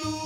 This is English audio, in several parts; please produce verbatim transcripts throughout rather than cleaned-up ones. Bye.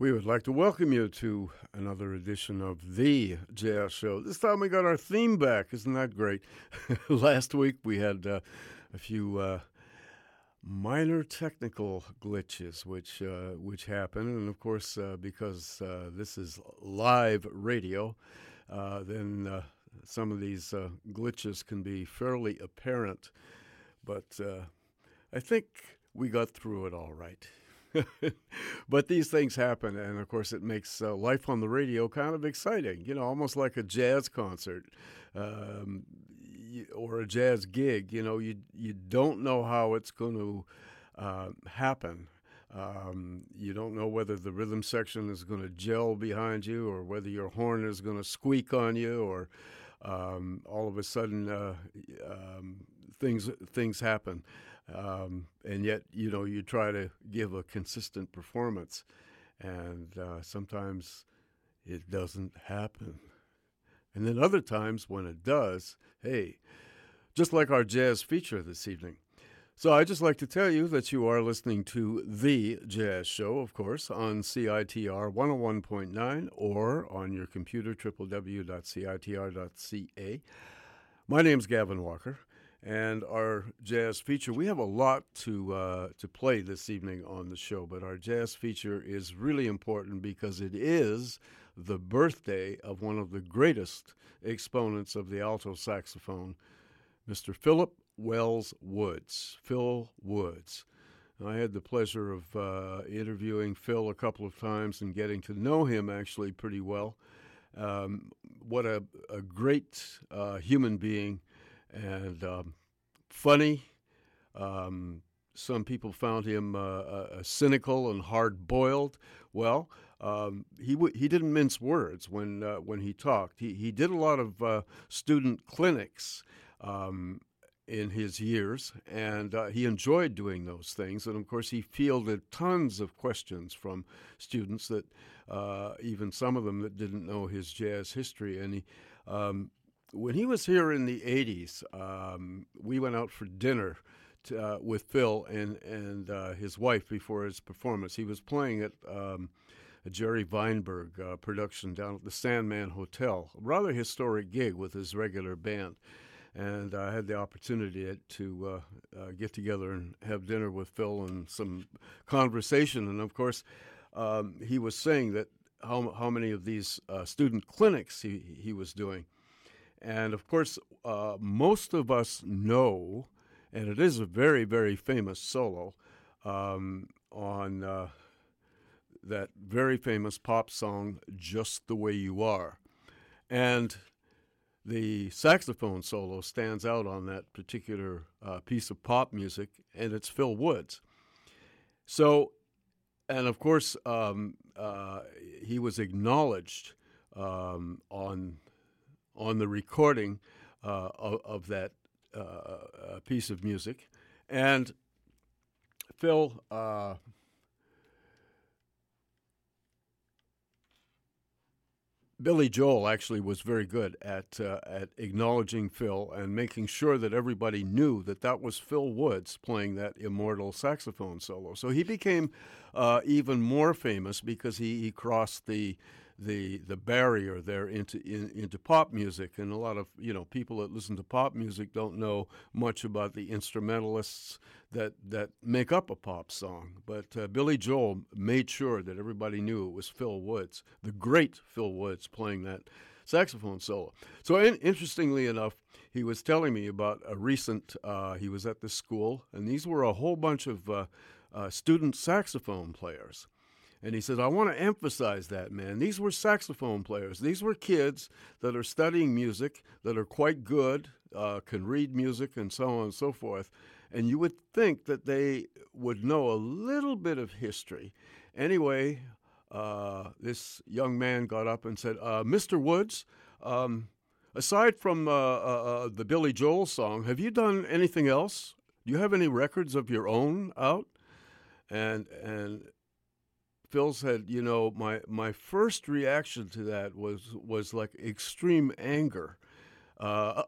We would like to welcome you to another edition of The Jazz Show. This time we got our theme back. Isn't that great? Last week we had uh, a few uh, minor technical glitches, which uh, which happened. And, of course, uh, because uh, this is live radio, uh, then uh, some of these uh, glitches can be fairly apparent. But uh, I think we got through it all right. But these things happen, and of course it makes uh, life on the radio kind of exciting, you know, almost like a jazz concert um, or a jazz gig. You know, you you don't know how it's going to uh, happen. Um, you don't know whether the rhythm section is going to gel behind you or whether your horn is going to squeak on you or um, all of a sudden uh, um, things things happen. Um, and yet, you know, you try to give a consistent performance, and uh, sometimes it doesn't happen. And then other times when it does, hey, just like our jazz feature this evening. So I'd just like to tell you that you are listening to The Jazz Show, of course, on C I T R one oh one point nine or on your computer, w w w dot c i t r dot c a. My name's Gavin Walker. And our jazz feature, we have a lot to uh, to play this evening on the show, but our jazz feature is really important because it is the birthday of one of the greatest exponents of the alto saxophone, Mister Philip Wells Woods, Phil Woods. I had the pleasure of uh, interviewing Phil a couple of times and getting to know him actually pretty well. Um, what a, a great uh, human being. And um, funny, um, some people found him uh, uh, cynical and hard-boiled. Well, um, he w- he didn't mince words when uh, when he talked. He he did a lot of uh, student clinics um, in his years, and uh, he enjoyed doing those things. And of course, he fielded tons of questions from students that uh, even some of them that didn't know his jazz history, and he. Um, When he was here in the eighties, um, we went out for dinner to, uh, with Phil and, and uh, his wife before his performance. He was playing at um, a Jerry Weinberg uh, production down at the Sandman Hotel, a rather historic gig with his regular band. And I had the opportunity to uh, uh, get together and have dinner with Phil and some conversation. And, of course, um, he was saying that how, how many of these uh, student clinics he, he was doing. And, of course, uh, most of us know, and it is a very, very famous solo um, on uh, that very famous pop song, Just the Way You Are. And the saxophone solo stands out on that particular uh, piece of pop music, and it's Phil Woods. So, and, of course, um, uh, he was acknowledged um, on... on the recording uh, of, of that uh, piece of music. And Phil uh, Billy Joel actually was very good at uh, at acknowledging Phil and making sure that everybody knew that that was Phil Woods playing that immortal saxophone solo. So he became uh, even more famous because he, he crossed the the the barrier there into in, into pop music. And a lot of, you know, people that listen to pop music don't know much about the instrumentalists that that make up a pop song. But uh, Billy Joel made sure that everybody knew it was Phil Woods, the great Phil Woods, playing that saxophone solo. So in, interestingly enough, he was telling me about a recent, uh, he was at this school, and these were a whole bunch of uh, uh, student saxophone players. And he said, I want to emphasize that, man. These were saxophone players. These were kids that are studying music, that are quite good, uh, can read music, and so on and so forth. And you would think that they would know a little bit of history. Anyway, uh, this young man got up and said, uh, Mister Woods, um, aside from uh, uh, uh, the Billy Joel song, have you done anything else? Do you have any records of your own out? And and... Phil said, you know, my, my first reaction to that was was like extreme anger. Uh,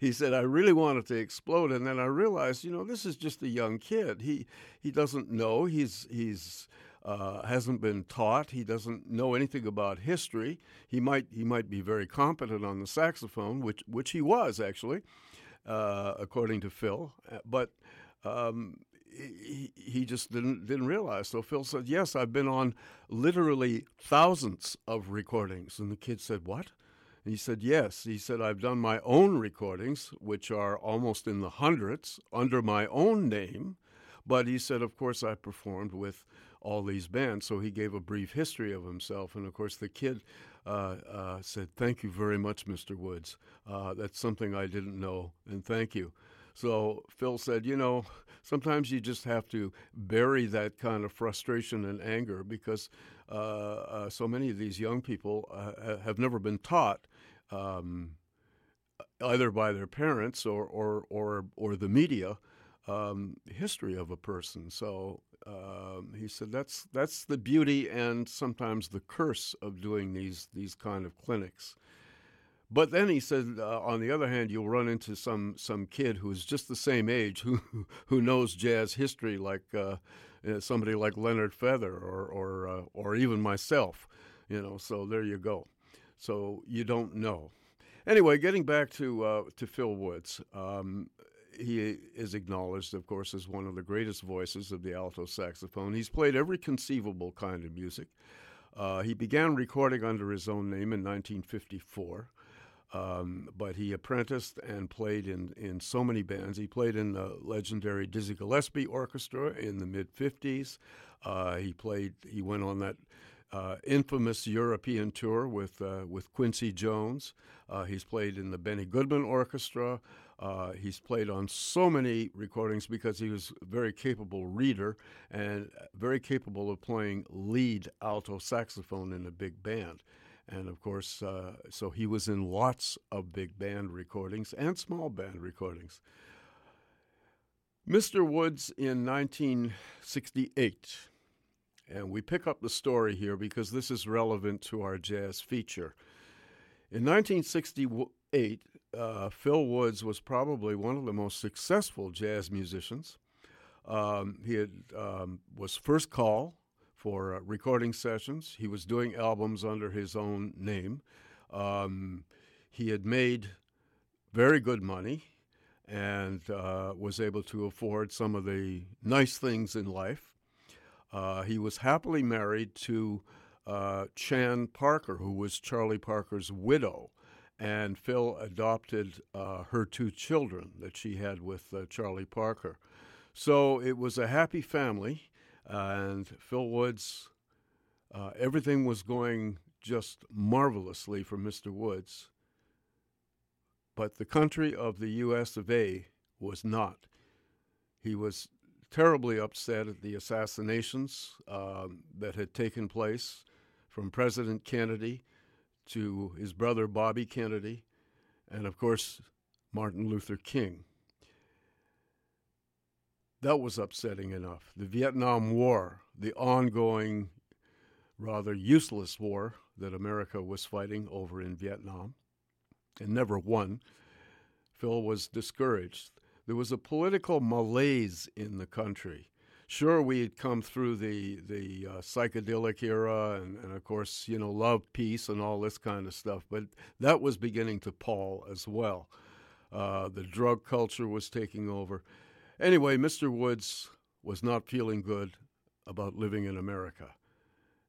he said, I really wanted to explode. And then I realized, you know, this is just a young kid. He he doesn't know. He's he's uh, hasn't been taught. He doesn't know anything about history. He might he might be very competent on the saxophone, which which he was actually, uh, according to Phil. But um, he, he just didn't didn't realize. So Phil said, "Yes, I've been on literally thousands of recordings." And the kid said, "What?" And he said, yes. He said, I've done my own recordings, which are almost in the hundreds, under my own name. But he said, of course, I performed with all these bands. So he gave a brief history of himself. And, of course, the kid uh, uh, said, thank you very much, Mister Woods. Uh, that's something I didn't know, and thank you. So Phil said, you know, sometimes you just have to bury that kind of frustration and anger because uh, uh, so many of these young people uh, have never been taught um, either by their parents or or, or, or the media um, history of a person. So um, he said that's that's the beauty and sometimes the curse of doing these these kind of clinics. But then he said, uh, on the other hand, you'll run into some, some kid who's just the same age who who knows jazz history like uh, somebody like Leonard Feather or or, uh, or even myself, you know. So there you go. So you don't know. Anyway, getting back to uh, to Phil Woods, um, he is acknowledged, of course, as one of the greatest voices of the alto saxophone. He's played every conceivable kind of music. Uh, he began recording under his own name in nineteen fifty-four. Um, but he apprenticed and played in, in so many bands. He played in the legendary Dizzy Gillespie Orchestra in the mid-fifties. Uh, he played. He went on that uh, infamous European tour with uh, with Quincy Jones. Uh, he's played in the Benny Goodman Orchestra. Uh, he's played on so many recordings because he was a very capable reader and very capable of playing lead alto saxophone in a big band. And, of course, uh, so he was in lots of big band recordings and small band recordings. Mister Woods in nineteen sixty-eight, and we pick up the story here because this is relevant to our jazz feature. In nineteen sixty-eight, uh, Phil Woods was probably one of the most successful jazz musicians. Um, he had, um, was first call for uh, recording sessions. He was doing albums under his own name. Um, he had made very good money and uh, was able to afford some of the nice things in life. Uh, he was happily married to uh, Chan Parker, who was Charlie Parker's widow, and Phil adopted uh, her two children that she had with uh, Charlie Parker. So it was a happy family. And Phil Woods, uh, everything was going just marvelously for Mister Woods. But the country of the U S of A was not. He was terribly upset at the assassinations um, that had taken place from President Kennedy to his brother Bobby Kennedy and, of course, Martin Luther King. That was upsetting enough. The Vietnam War, the ongoing, rather useless war that America was fighting over in Vietnam and never won, Phil was discouraged. There was a political malaise in the country. Sure, we had come through the, the uh, psychedelic era and, and, of course, you know, love, peace, and all this kind of stuff, but that was beginning to pall as well. Uh, the drug culture was taking over. Anyway, Mister Woods was not feeling good about living in America.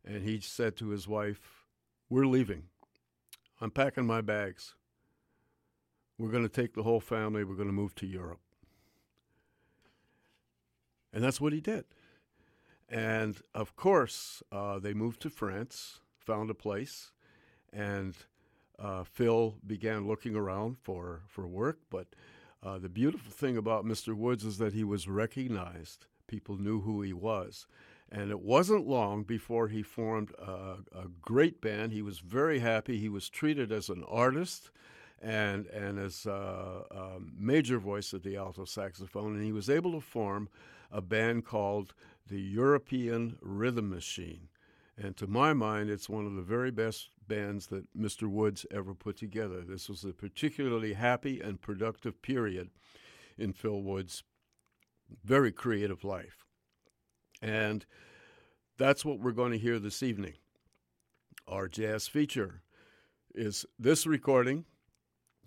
And he said to his wife, we're leaving. I'm packing my bags. We're going to take the whole family. We're going to move to Europe. And that's what he did. And, of course, uh, they moved to France, found a place, and uh, Phil began looking around for, for work, but Uh, the beautiful thing about Mister Woods is that he was recognized. People knew who he was. And it wasn't long before he formed a, a great band. He was very happy. He was treated as an artist and, and as a, a major voice of the alto saxophone. And he was able to form a band called the European Rhythm Machine. And to my mind, it's one of the very best bands that Mister Woods ever put together. This was a particularly happy and productive period in Phil Woods' very creative life. And That's what we're going to hear this evening. Our jazz feature is this recording,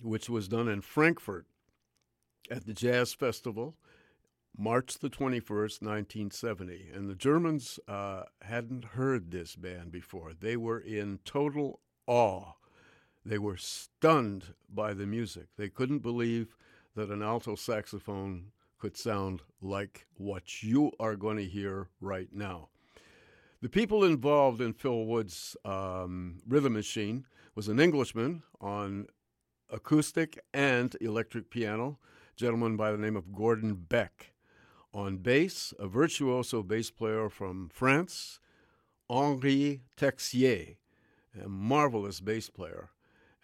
which was done in Frankfurt at the Jazz Festival, March the twenty-first, nineteen seventy. And the Germans uh, hadn't heard this band before. They were in total awe. They were stunned by the music. They couldn't believe that an alto saxophone could sound like what you are going to hear right now. The people involved in Phil Woods' um, Rhythm Machine was an Englishman on acoustic and electric piano, a gentleman by the name of Gordon Beck. On bass, a virtuoso bass player from France, Henri Texier, a marvelous bass player,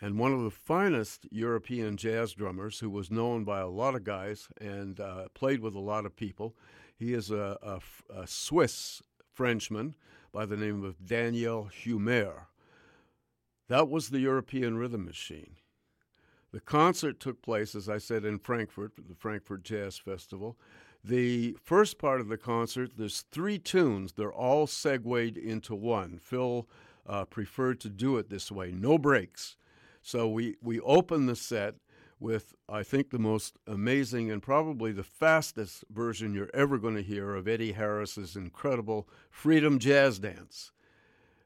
and one of the finest European jazz drummers who was known by a lot of guys and uh, played with a lot of people. He is a, a, a Swiss Frenchman by the name of Daniel Humair. That was the European Rhythm Machine. The concert took place, as I said, in Frankfurt, the Frankfurt Jazz Festival. The first part of the concert, there's three tunes. They're all segued into one. Phil uh, preferred to do it this way, no breaks. So we, we open the set with, I think, the most amazing and probably the fastest version you're ever going to hear of Eddie Harris's incredible Freedom Jazz Dance.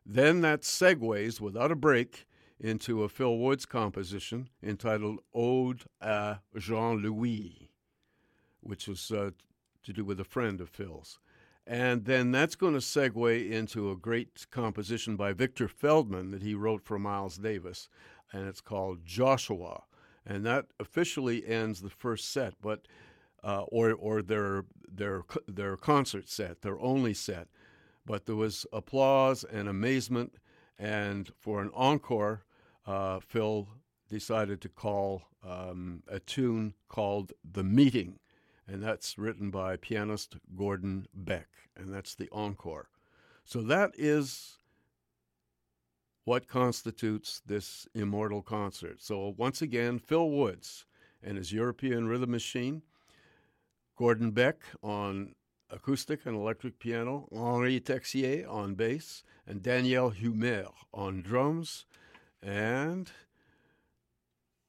Then that segues, without a break, into a Phil Woods composition entitled Ode à Jean Louis, which was uh, to do with a friend of Phil's. And then that's going to segue into a great composition by Victor Feldman that he wrote for Miles Davis, and it's called Joshua. And that officially ends the first set, but uh, or or their their their concert set, their only set. But there was applause and amazement, and for an encore, uh, Phil decided to call um, a tune called "The Meeting," and that's written by pianist Gordon Beck, and that's the encore. So that is what constitutes this immortal concert. So once again, Phil Woods and his European Rhythm Machine, Gordon Beck on acoustic and electric piano, Henri Texier on bass, and Daniel Humair on drums. And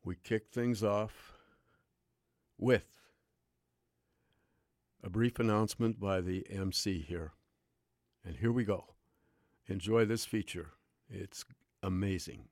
we kick things off with a brief announcement by the M C here. And here we go. Enjoy this feature. It's amazing.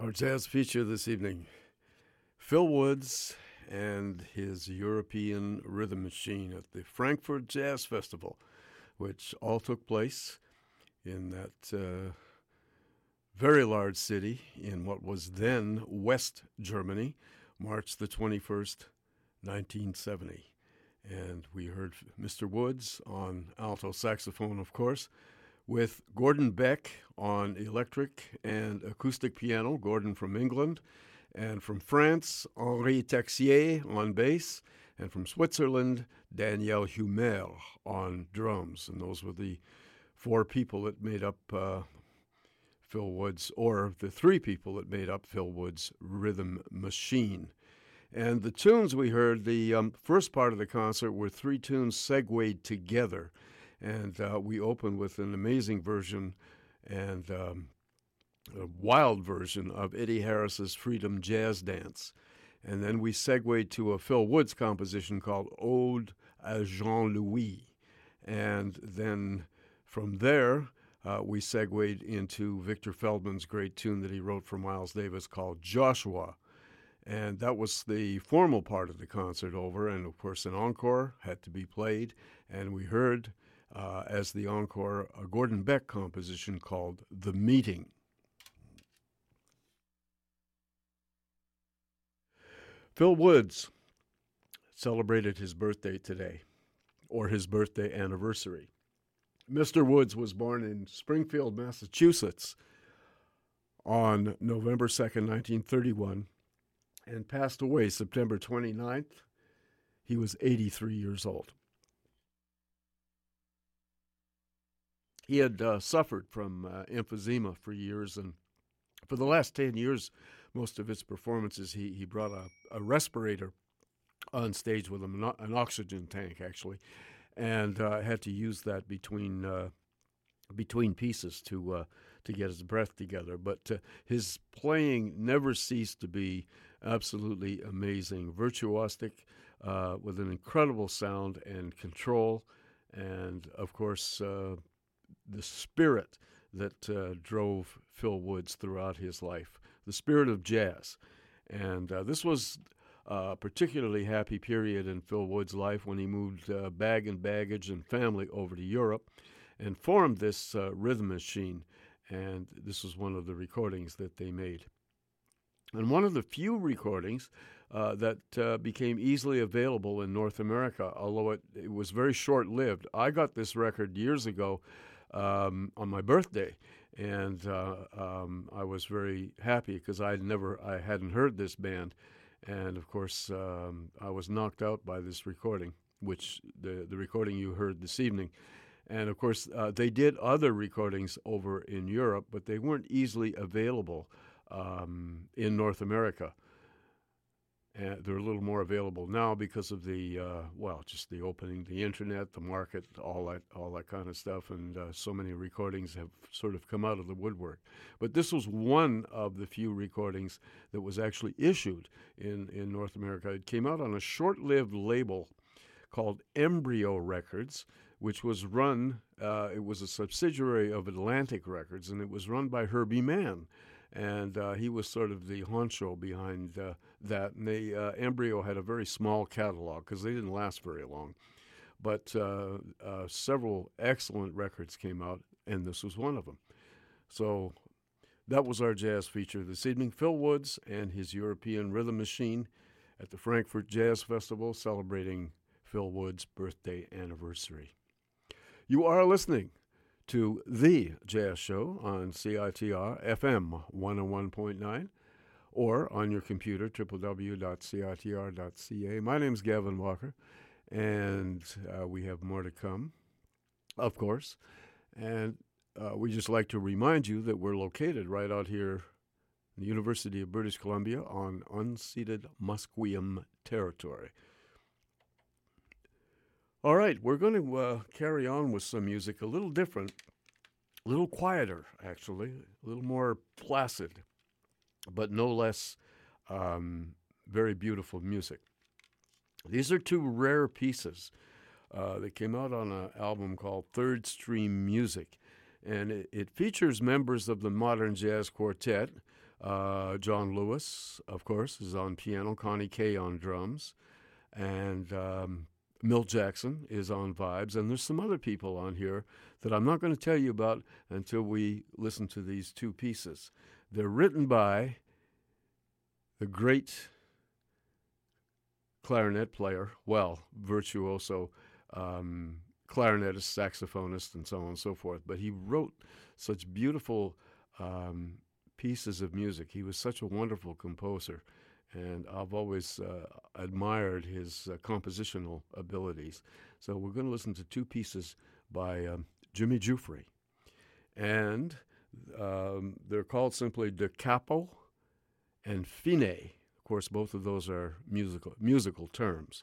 Our jazz feature this evening, Phil Woods and his European Rhythm Machine at the Frankfurt Jazz Festival, which all took place in that uh, very large city in what was then West Germany, March the twenty-first, nineteen seventy. And we heard Mister Woods on alto saxophone, of course, with Gordon Beck on electric and acoustic piano, Gordon from England, and from France, Henri Texier on bass, and from Switzerland, Daniel Humair on drums. And those were the four people that made up uh, Phil Woods, or the three people that made up Phil Woods' Rhythm Machine. And the tunes we heard, the um, first part of the concert, were three tunes segued together. And uh, we opened with an amazing version and um, a wild version of Eddie Harris's Freedom Jazz Dance. And then we segued to a Phil Woods composition called Ode à Jean Louis. And then from there, uh, we segued into Victor Feldman's great tune that he wrote for Miles Davis called Joshua. And that was the formal part of the concert over. And, of course, an encore had to be played. And we heard... Uh, as the encore, a Gordon Beck composition called The Meeting. Phil Woods celebrated his birthday today, or his birthday anniversary. Mister Woods was born in Springfield, Massachusetts on November second, nineteen thirty-one, and passed away September twenty-ninth. He was eighty-three years old. He had uh, suffered from uh, emphysema for years, and for the last ten years, most of his performances, he, he brought a, a respirator on stage with him, an oxygen tank, actually, and uh, had to use that between uh, between pieces to, uh, to get his breath together. But uh, his playing never ceased to be absolutely amazing, virtuosic, uh, with an incredible sound and control, and, of course, uh, the spirit that uh, drove Phil Woods throughout his life, the spirit of jazz. And uh, this was a particularly happy period in Phil Woods' life when he moved uh, bag and baggage and family over to Europe and formed this uh, Rhythm Machine. And this was one of the recordings that they made. And one of the few recordings uh, that uh, became easily available in North America, although it, it was very short-lived. I got this record years ago Um, on my birthday, and uh, um, I was very happy because I never, I hadn't heard this band, and of course um, I was knocked out by this recording, which the the recording you heard this evening, and of course uh, they did other recordings over in Europe, but they weren't easily available um, in North America. Uh, they're a little more available now because of the uh, well, just the opening, the internet, the market, all that, all that kind of stuff, and uh, so many recordings have sort of come out of the woodwork. But this was one of the few recordings that was actually issued in, in North America. It came out on a short-lived label called Embryo Records, which was run. Uh, it was a subsidiary of Atlantic Records, and it was run by Herbie Mann. And uh, he was sort of the honcho behind uh, that. And they, uh, Embryo had a very small catalog because they didn't last very long. But uh, uh, several excellent records came out, and this was one of them. So that was our jazz feature this evening. Phil Woods and his European Rhythm Machine at the Frankfurt Jazz Festival, celebrating Phil Woods' birthday anniversary. You are listening to The Jazz Show on C I T R F M one oh one point nine or on your computer, w w w dot c i t r dot c a. My name's Gavin Walker, and uh, we have more to come, of course. And uh, we just like to remind you that we're located right out here in the University of British Columbia on unceded Musqueam territory. All right, we're going to uh, carry on with some music a little different, a little quieter, actually, a little more placid, but no less um, very beautiful music. These are two rare pieces uh, that came out on an album called Third Stream Music, and it, it features members of the Modern Jazz Quartet, Uh, John Lewis, of course, is on piano. Connie Kay on drums. And um, Milt Jackson is on vibes. And there's some other people on here that I'm not going to tell you about until we listen to these two pieces. They're written by the great clarinet player, well, virtuoso, um, clarinetist, saxophonist, and so on and so forth. But he wrote such beautiful um, pieces of music. He was such a wonderful composer, and I've always uh, admired his uh, compositional abilities. So we're going to listen to two pieces by um, Jimmy Giuffre, and um, they're called simply Da Capo and Fine. Of course, both of those are musical musical terms,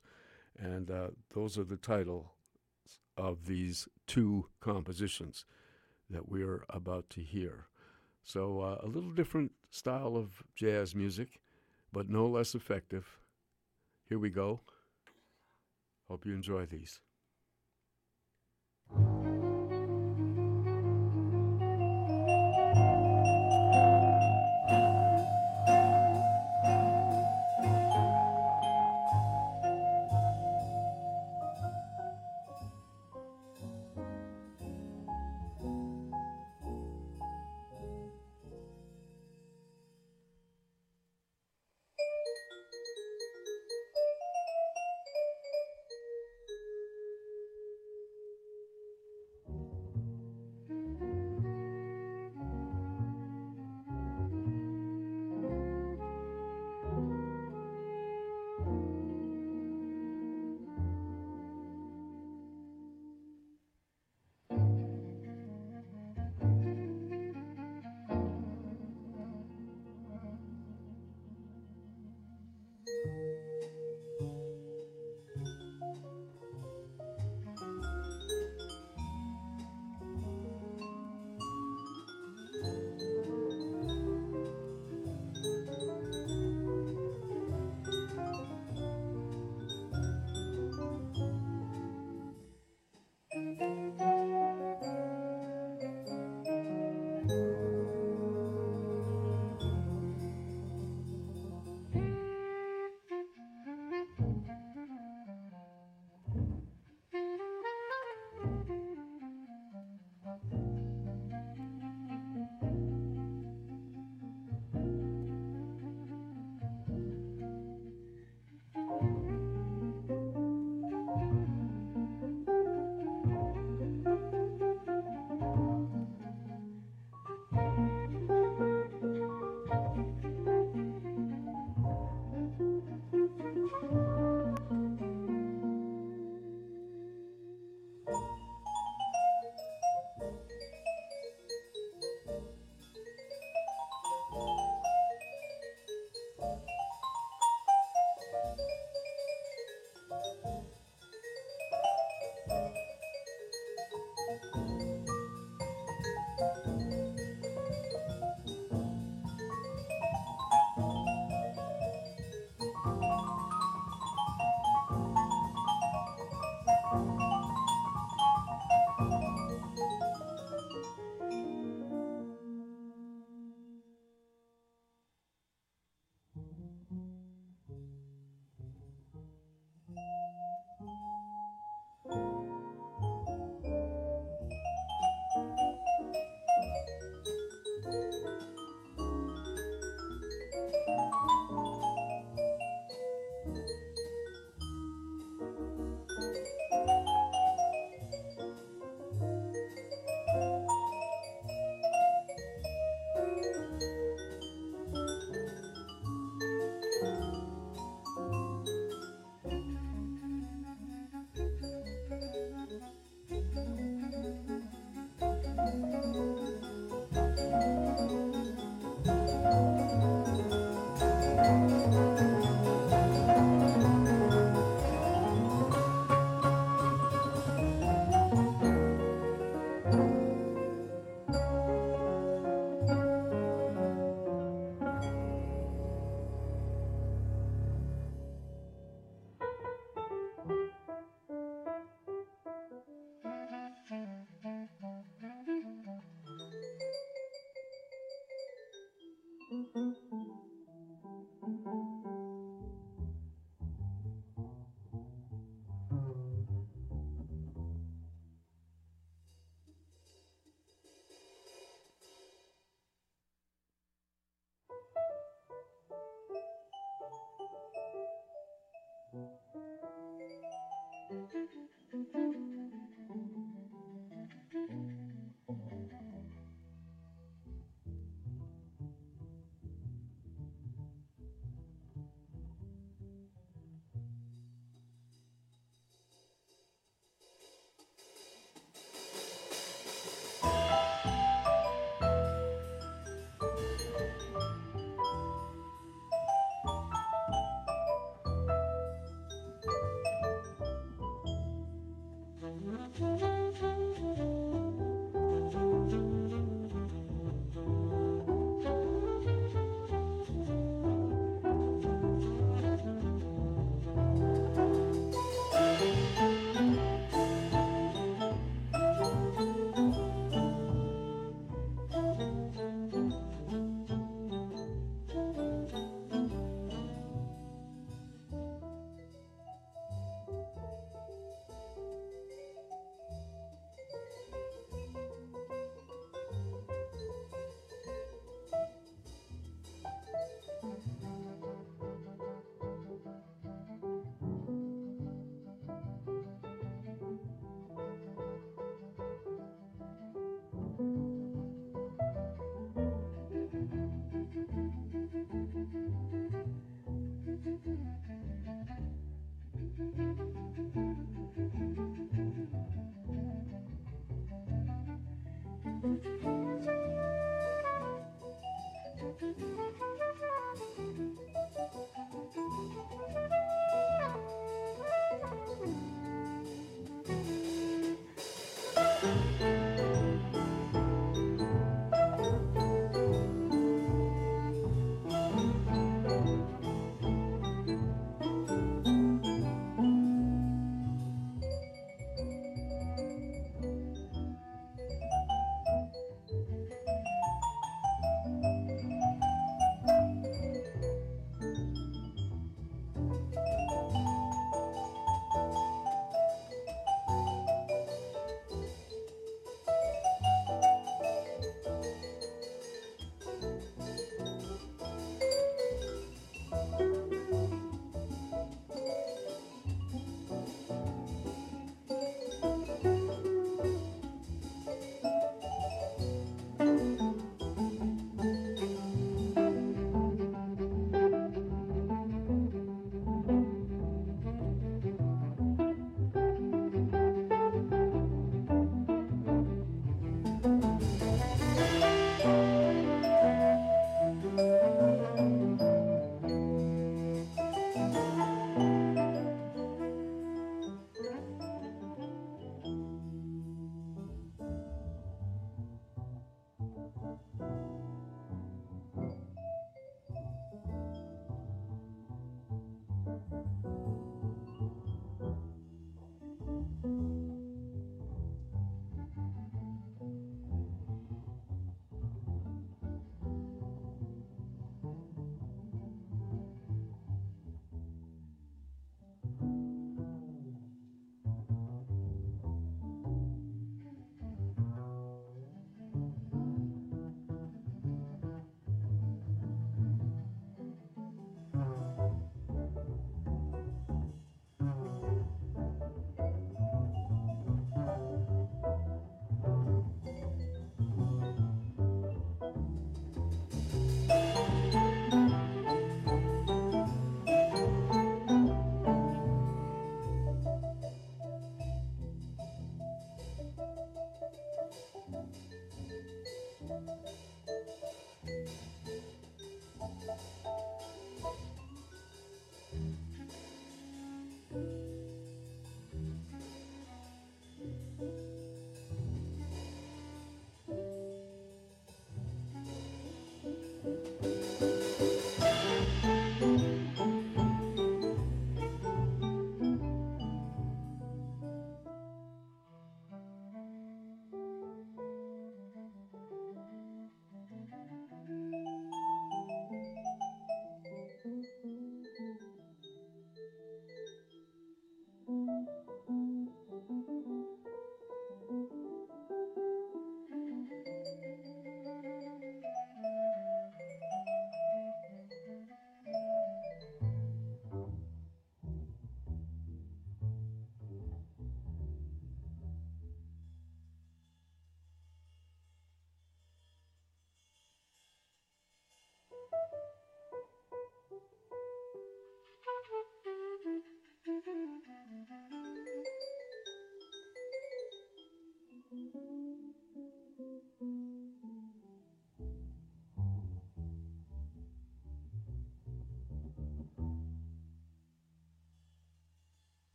and uh, those are the title of these two compositions that we're about to hear. So uh, a little different style of jazz music, but no less effective. Here we go. Hope you enjoy these.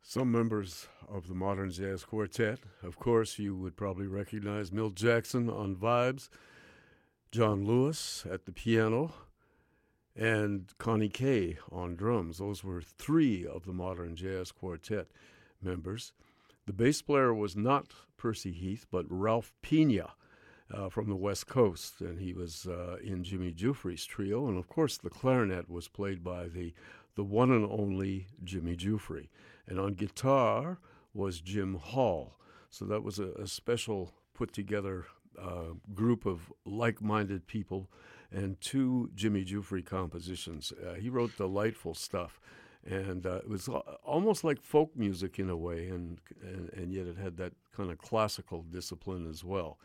Some members of the Modern Jazz Quartet, of course, you would probably recognize Milt Jackson on vibes, John Lewis at the piano, and Connie Kay on drums. Those were three of the Modern Jazz Quartet members. The bass player was not Percy Heath, but Ralph Pina uh, from the West Coast, and he was uh, in Jimmy Giuffre's trio. And, of course, the clarinet was played by the the one and only Jimmy Giuffre. And on guitar was Jim Hall. So that was a, a special put-together uh, group of like-minded people and two Jimmy Giuffre compositions. Uh, he wrote delightful stuff, and uh, it was almost like folk music in a way, and, and, and yet it had that kind of classical discipline as well.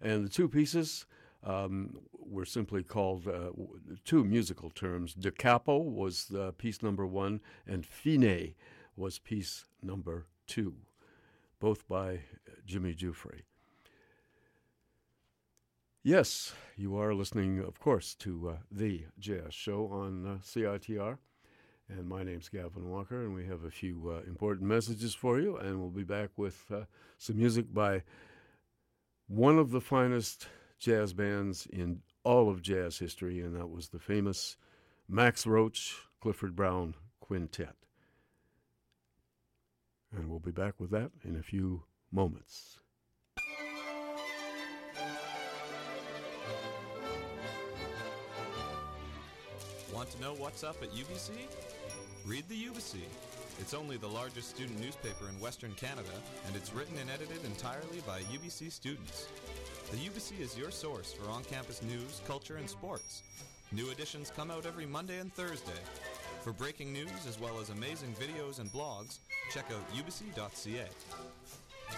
And the two pieces um, were simply called uh, two musical terms. Da capo was uh, piece number one, and fine was piece number two, both by Jimmy Giuffre. Yes, you are listening, of course, to uh, The Jazz Show on uh, C I T R. And my name's Gavin Walker, and we have a few uh, important messages for you. And we'll be back with uh, some music by one of the finest jazz bands in all of jazz history, and that was the famous Max Roach, Clifford Brown Quintet. And we'll be back with that in a few moments. Want to know what's up at U B C? Read the U B C. It's only the largest student newspaper in Western Canada, and it's written and edited entirely by U B C students. The U B C is your source for on-campus news, culture, and sports. New editions come out every Monday and Thursday. For breaking news as well as amazing videos and blogs, check out U B C dot C A.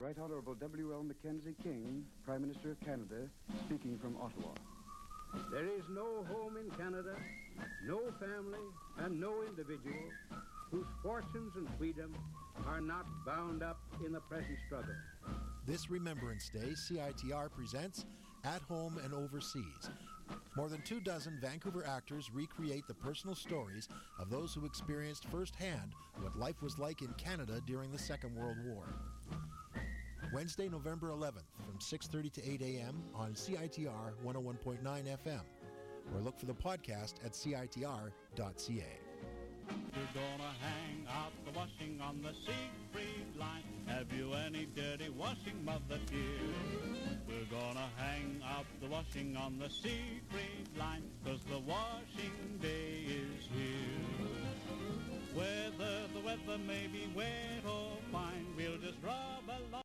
Right Honourable W L Mackenzie King, Prime Minister of Canada, speaking from Ottawa. There is no home in Canada, no family, and no individual whose fortunes and freedom are not bound up in the present struggle. This Remembrance Day, C I T R presents At Home and Overseas. More than two dozen Vancouver actors recreate the personal stories of those who experienced firsthand what life was like in Canada during the Second World War. Wednesday, November eleventh, from six thirty to eight a.m. on C I T R one oh one point nine F M. Or look for the podcast at C I T R dot C A. You're gonna hang out the washing on the Siegfried line. Have you any dirty washing, mother dear? We're gonna hang out the washing on the Siegfried line, 'cause the washing day is here. Whether the weather may be wet or fine, we'll just rub along.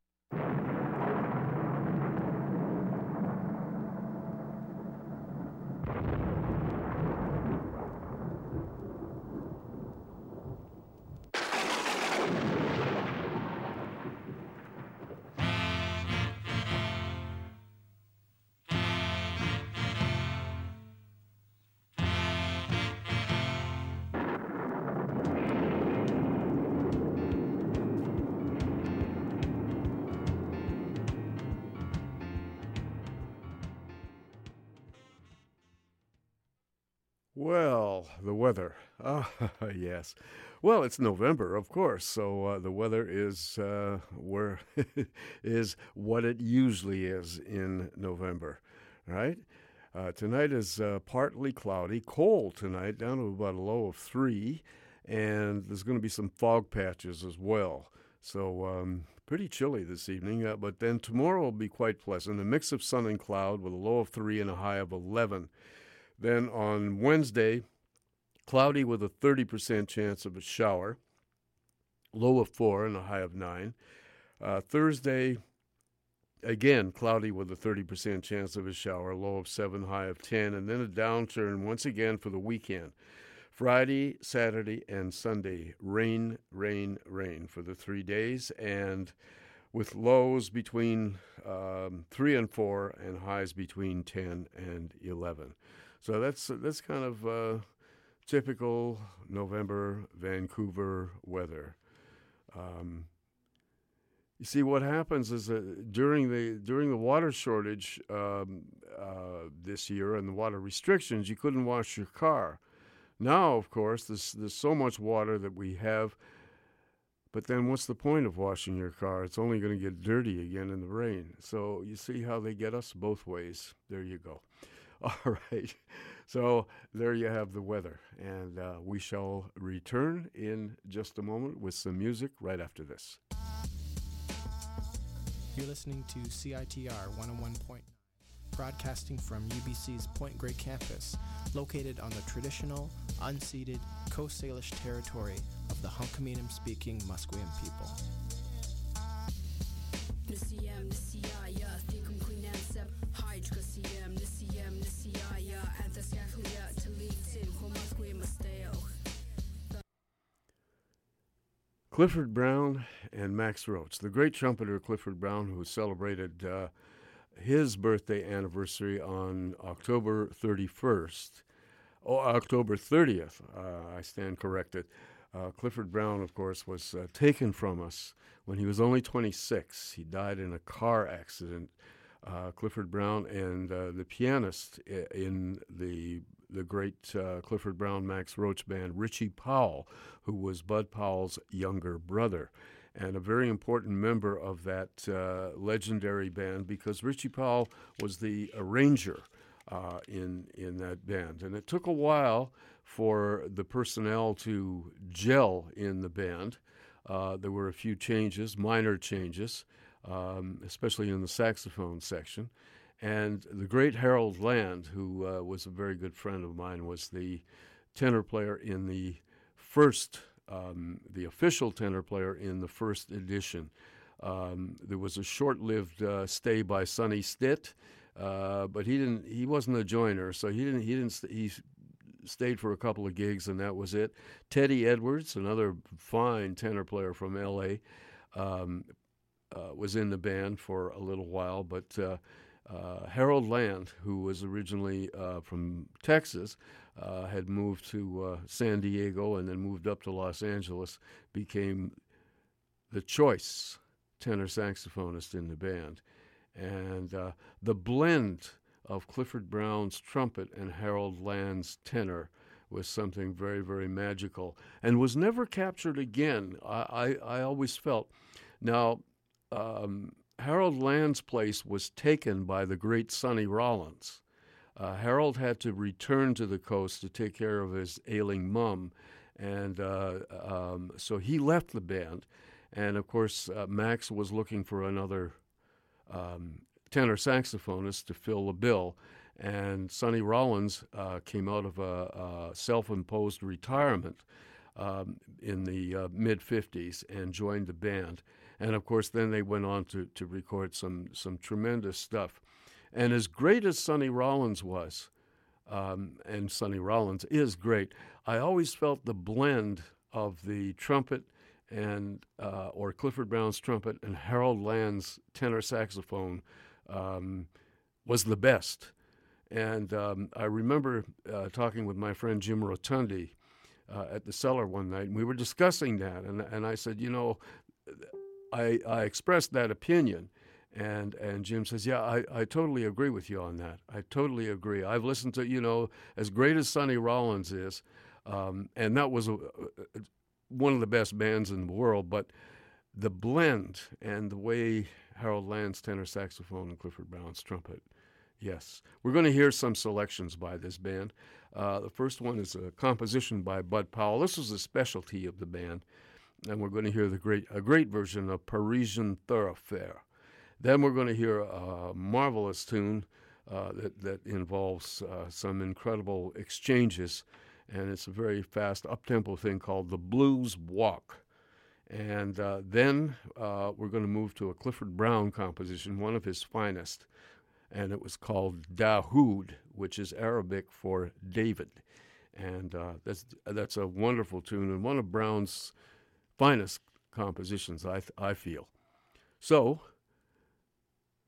Well, the weather. Ah, oh, yes. Well, it's November, of course, so uh, the weather is uh, where is what it usually is in November, right? Uh, tonight is uh, partly cloudy, cold tonight, down to about a low of three, and there's going to be some fog patches as well. So um, pretty chilly this evening, uh, but then tomorrow will be quite pleasant, a mix of sun and cloud with a low of three and a high of eleven. Then on Wednesday, cloudy with a thirty percent chance of a shower, low of four and a high of nine. Uh, Thursday, again, cloudy with a thirty percent chance of a shower, low of seven, high of ten, and then a downturn once again for the weekend. Friday, Saturday, and Sunday, rain, rain, rain for the three days, and with lows between um, three and four and highs between ten and eleven. So that's that's kind of uh, typical November Vancouver weather. Um, you see, what happens is that during the during the water shortage um, uh, this year and the water restrictions, you couldn't wash your car. Now, of course, there's there's so much water that we have. But then what's the point of washing your car? It's only going to get dirty again in the rain. So you see how they get us both ways. There you go. All right. So there you have the weather. And uh, we shall return in just a moment with some music right after this. You're listening to C I T R one oh one point nine, broadcasting from U B C's Point Grey campus, located on the traditional, unceded Coast Salish territory of the Hunkaminam-speaking Musqueam people. Clifford Brown and Max Roach, the great trumpeter Clifford Brown, who celebrated uh, his birthday anniversary on October thirty-first. Oh, October thirtieth, uh, I stand corrected. Uh, Clifford Brown, of course, was uh, taken from us when he was only twenty-six. He died in a car accident. Uh, Clifford Brown and uh, the pianist I- in the the great uh, Clifford Brown, Max Roach band, Richie Powell, who was Bud Powell's younger brother, and a very important member of that uh, legendary band, because Richie Powell was the arranger Uh, in in that band. And it took a while for the personnel to gel in the band. Uh, there were a few changes, minor changes, um, especially in the saxophone section. And the great Harold Land, who uh, was a very good friend of mine, was the tenor player in the first, um, the official tenor player in the first edition. Um, there was a short-lived uh, stay by Sonny Stitt, Uh, but he didn't. He wasn't a joiner, so he didn't. He didn't. St- he stayed for a couple of gigs, and that was it. Teddy Edwards, another fine tenor player from L A, um, uh, was in the band for a little while. But uh, uh, Harold Land, who was originally uh, from Texas, uh, had moved to uh, San Diego and then moved up to Los Angeles, became the choice tenor saxophonist in the band. And uh, the blend of Clifford Brown's trumpet and Harold Land's tenor was something very, very magical, and was never captured again. I, I, I always felt. Now, um, Harold Land's place was taken by the great Sonny Rollins. Uh, Harold had to return to the coast to take care of his ailing mum, and uh, um, so he left the band. And, of course, uh, Max was looking for another Um, tenor saxophonist to fill the bill, and Sonny Rollins uh, came out of a, a self-imposed retirement um, in the uh, mid-fifties and joined the band. And, of course, then they went on to, to record some, some tremendous stuff. And as great as Sonny Rollins was, um, and Sonny Rollins is great, I always felt the blend of the trumpet and uh, or Clifford Brown's trumpet and Harold Land's tenor saxophone um, was the best. And um, I remember uh, talking with my friend Jim Rotundi uh, at the Cellar one night, and we were discussing that. And and I said, you know, I I expressed that opinion. And and Jim says, yeah, I, I totally agree with you on that. I totally agree. I've listened to, you know, as great as Sonny Rollins is, um, and that was a, a one of the best bands in the world, but the blend and the way Harold Land's tenor saxophone and Clifford Brown's trumpet, yes. We're going to hear some selections by this band. Uh, the first one is a composition by Bud Powell. This was a specialty of the band, and we're going to hear the great a great version of Parisian Thoroughfare. Then we're going to hear a marvelous tune uh, that, that involves uh, some incredible exchanges, and it's a very fast up-tempo thing called The Blues Walk. And uh, then uh, we're going to move to a Clifford Brown composition, one of his finest, and it was called Dahoud, which is Arabic for David. And uh, that's that's a wonderful tune and one of Brown's finest compositions, I, th- I feel. So,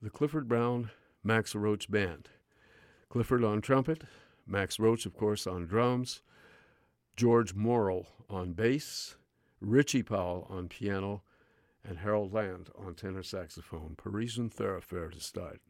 the Clifford Brown, Max Roach Band. Clifford on trumpet, Max Roach, of course, on drums, George Morrill on bass, Richie Powell on piano, and Harold Land on tenor saxophone. Parisian Thoroughfare to start.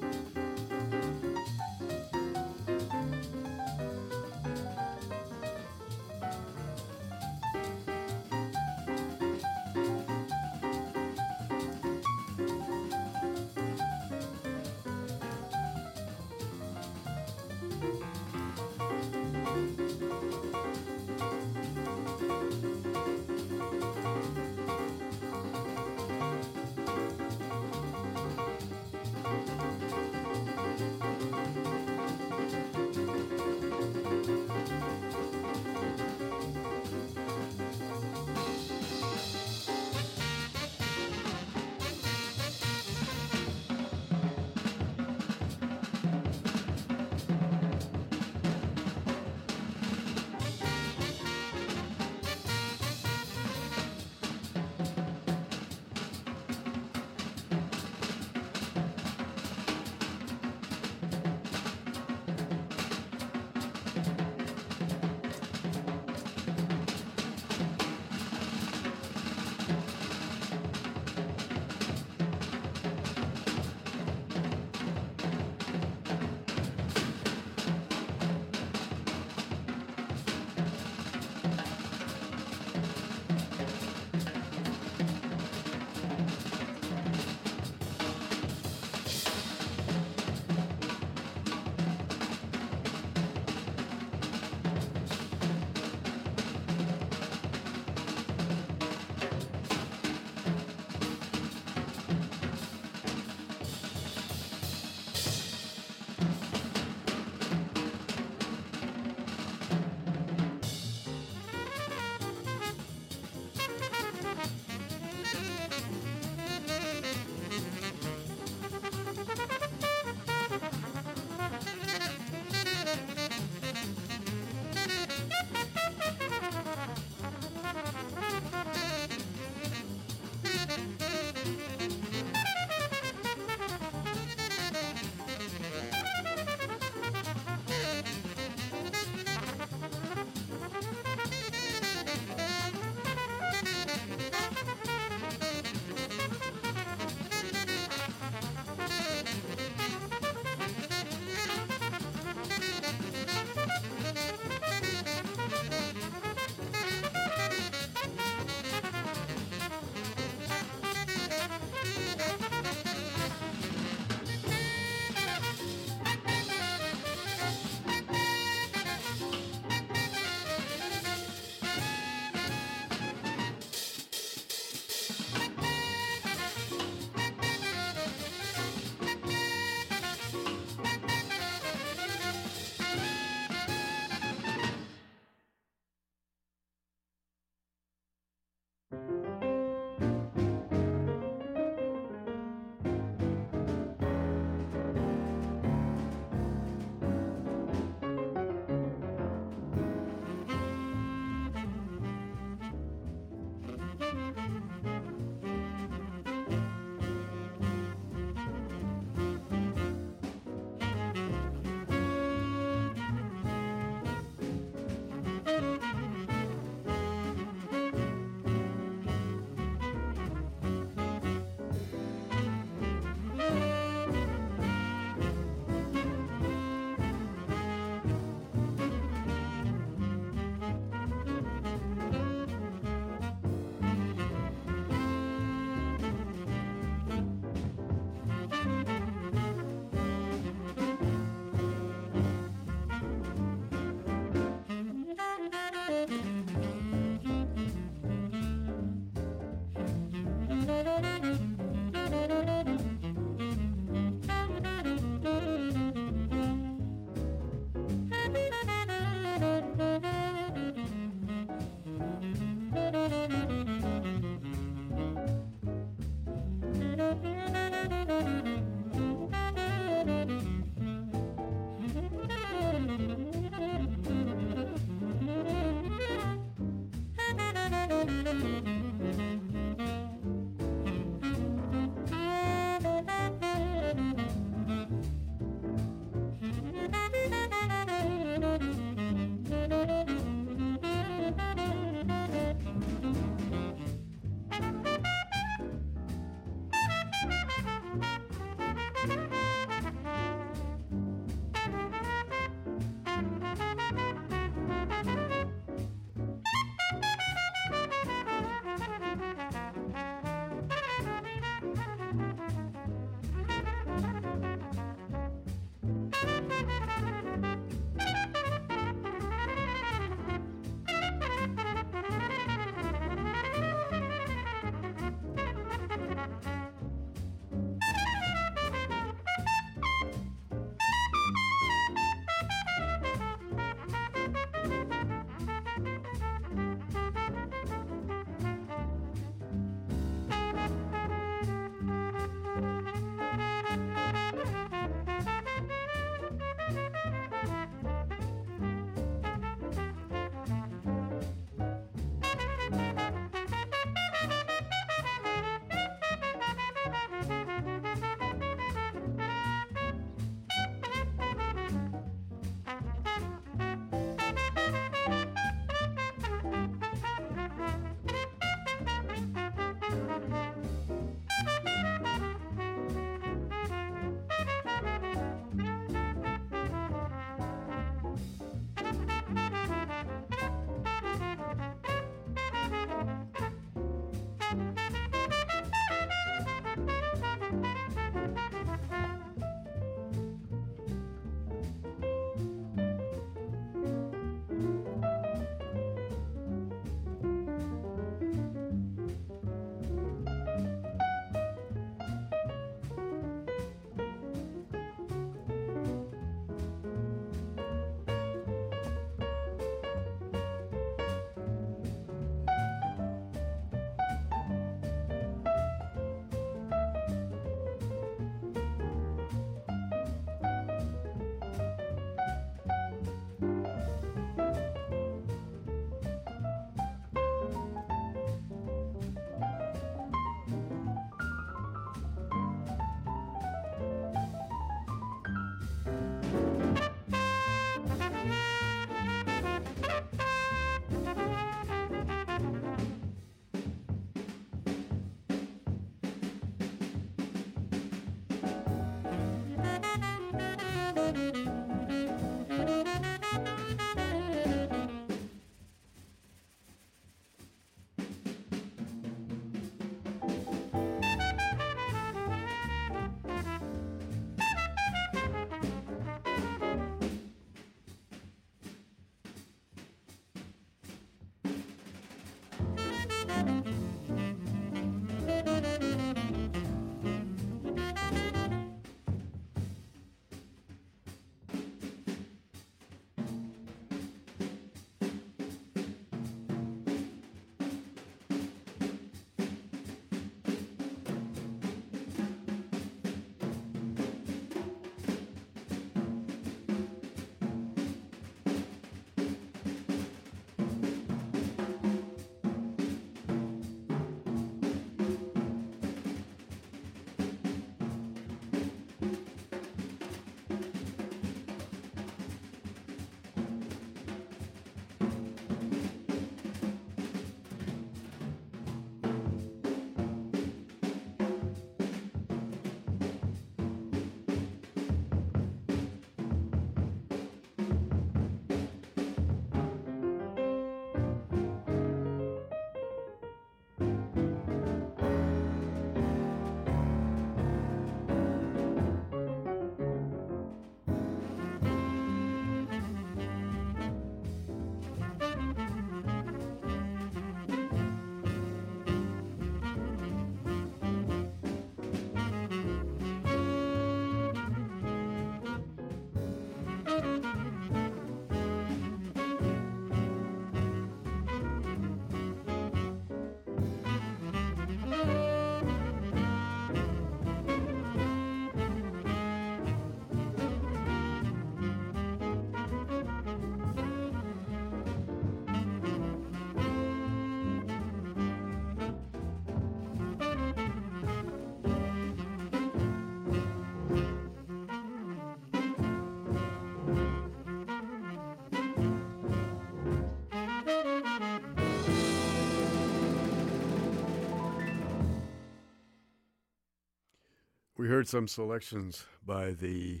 We heard some selections by the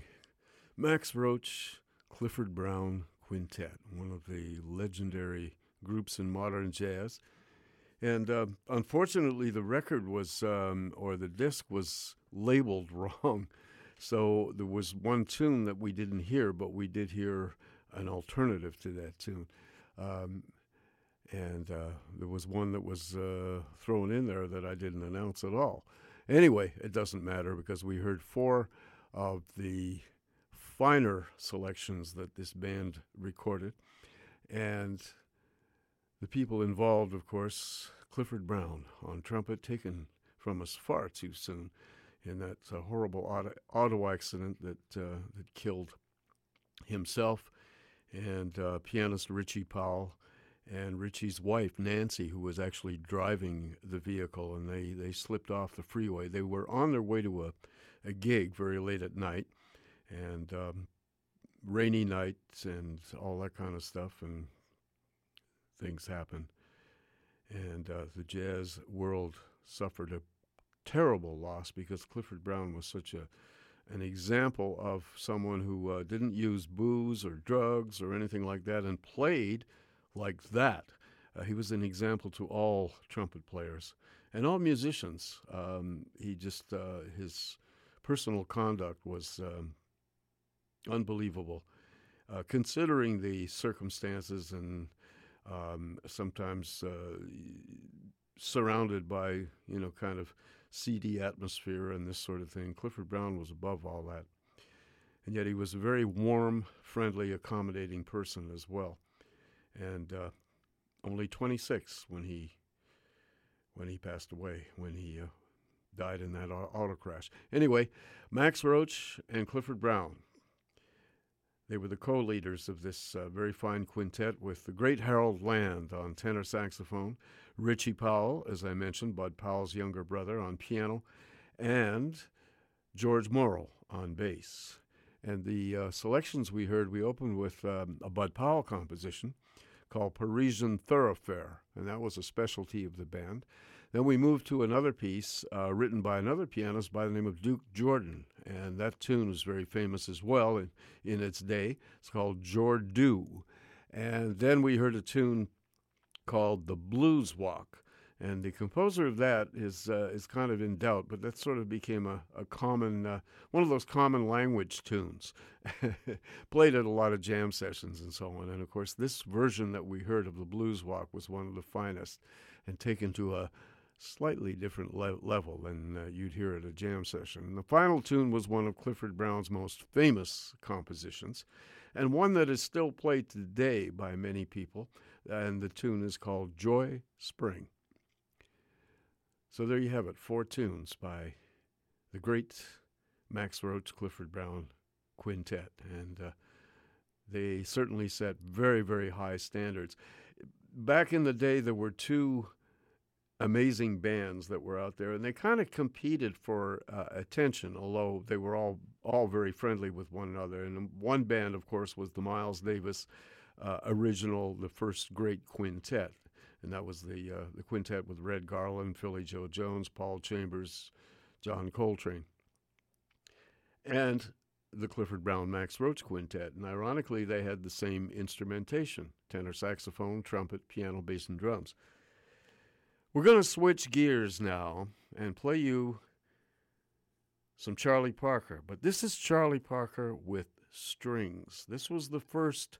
Max Roach, Clifford Brown Quintet, one of the legendary groups in modern jazz. And uh, unfortunately, the record was, um, or the disc was labeled wrong. So there was one tune that we didn't hear, but we did hear an alternative to that tune. Um, and uh, there was one that was uh, thrown in there that I didn't announce at all. Anyway, it doesn't matter because we heard four of the finer selections that this band recorded. And the people involved, of course, Clifford Brown on trumpet, taken from us far too soon in that uh, horrible auto, auto accident that, uh, that killed himself, and uh, pianist Richie Powell, and Richie's wife, Nancy, who was actually driving the vehicle, and they, they slipped off the freeway. They were on their way to a, a gig very late at night, and um, rainy nights and all that kind of stuff, and things happen. And uh, the jazz world suffered a terrible loss because Clifford Brown was such a an example of someone who uh, didn't use booze or drugs or anything like that and played like that. Uh, he was an example to all trumpet players and all musicians. Um, he just, uh, his personal conduct was um, unbelievable, uh, considering the circumstances and um, sometimes uh, surrounded by, you know, kind of seedy atmosphere and this sort of thing. Clifford Brown was above all that. And yet he was a very warm, friendly, accommodating person as well. And uh, only twenty-six when he when he passed away, when he uh, died in that auto crash. Anyway, Max Roach and Clifford Brown, they were the co-leaders of this uh, very fine quintet with the great Harold Land on tenor saxophone, Richie Powell, as I mentioned, Bud Powell's younger brother, on piano, and George Morrill on bass. And the uh, selections we heard, we opened with um, a Bud Powell composition called Parisian Thoroughfare, and that was a specialty of the band. Then we moved to another piece uh, written by another pianist by the name of Duke Jordan, and that tune was very famous as well in, in its day. It's called Jordu. And then we heard a tune called The Blues Walk, and the composer of that is uh, is kind of in doubt, but that sort of became a, a common, uh, one of those common language tunes, played at a lot of jam sessions and so on. And, of course, this version that we heard of The Blues Walk was one of the finest and taken to a slightly different le- level than uh, you'd hear at a jam session. And the final tune was one of Clifford Brown's most famous compositions, and one that is still played today by many people, and the tune is called Joy Spring. So there you have it, four tunes by the great Max Roach, Clifford Brown Quintet, and uh, they certainly set very, very high standards. Back in the day, there were two amazing bands that were out there, and they kind of competed for uh, attention, although they were all, all very friendly with one another. And one band, of course, was the Miles Davis uh, original, the first great quintet. And that was the uh, the quintet with Red Garland, Philly Joe Jones, Paul Chambers, John Coltrane, and the Clifford Brown Max Roach Quintet. And ironically, they had the same instrumentation, tenor saxophone, trumpet, piano, bass, and drums. We're going to switch gears now and play you some Charlie Parker. But this is Charlie Parker with strings. This was the first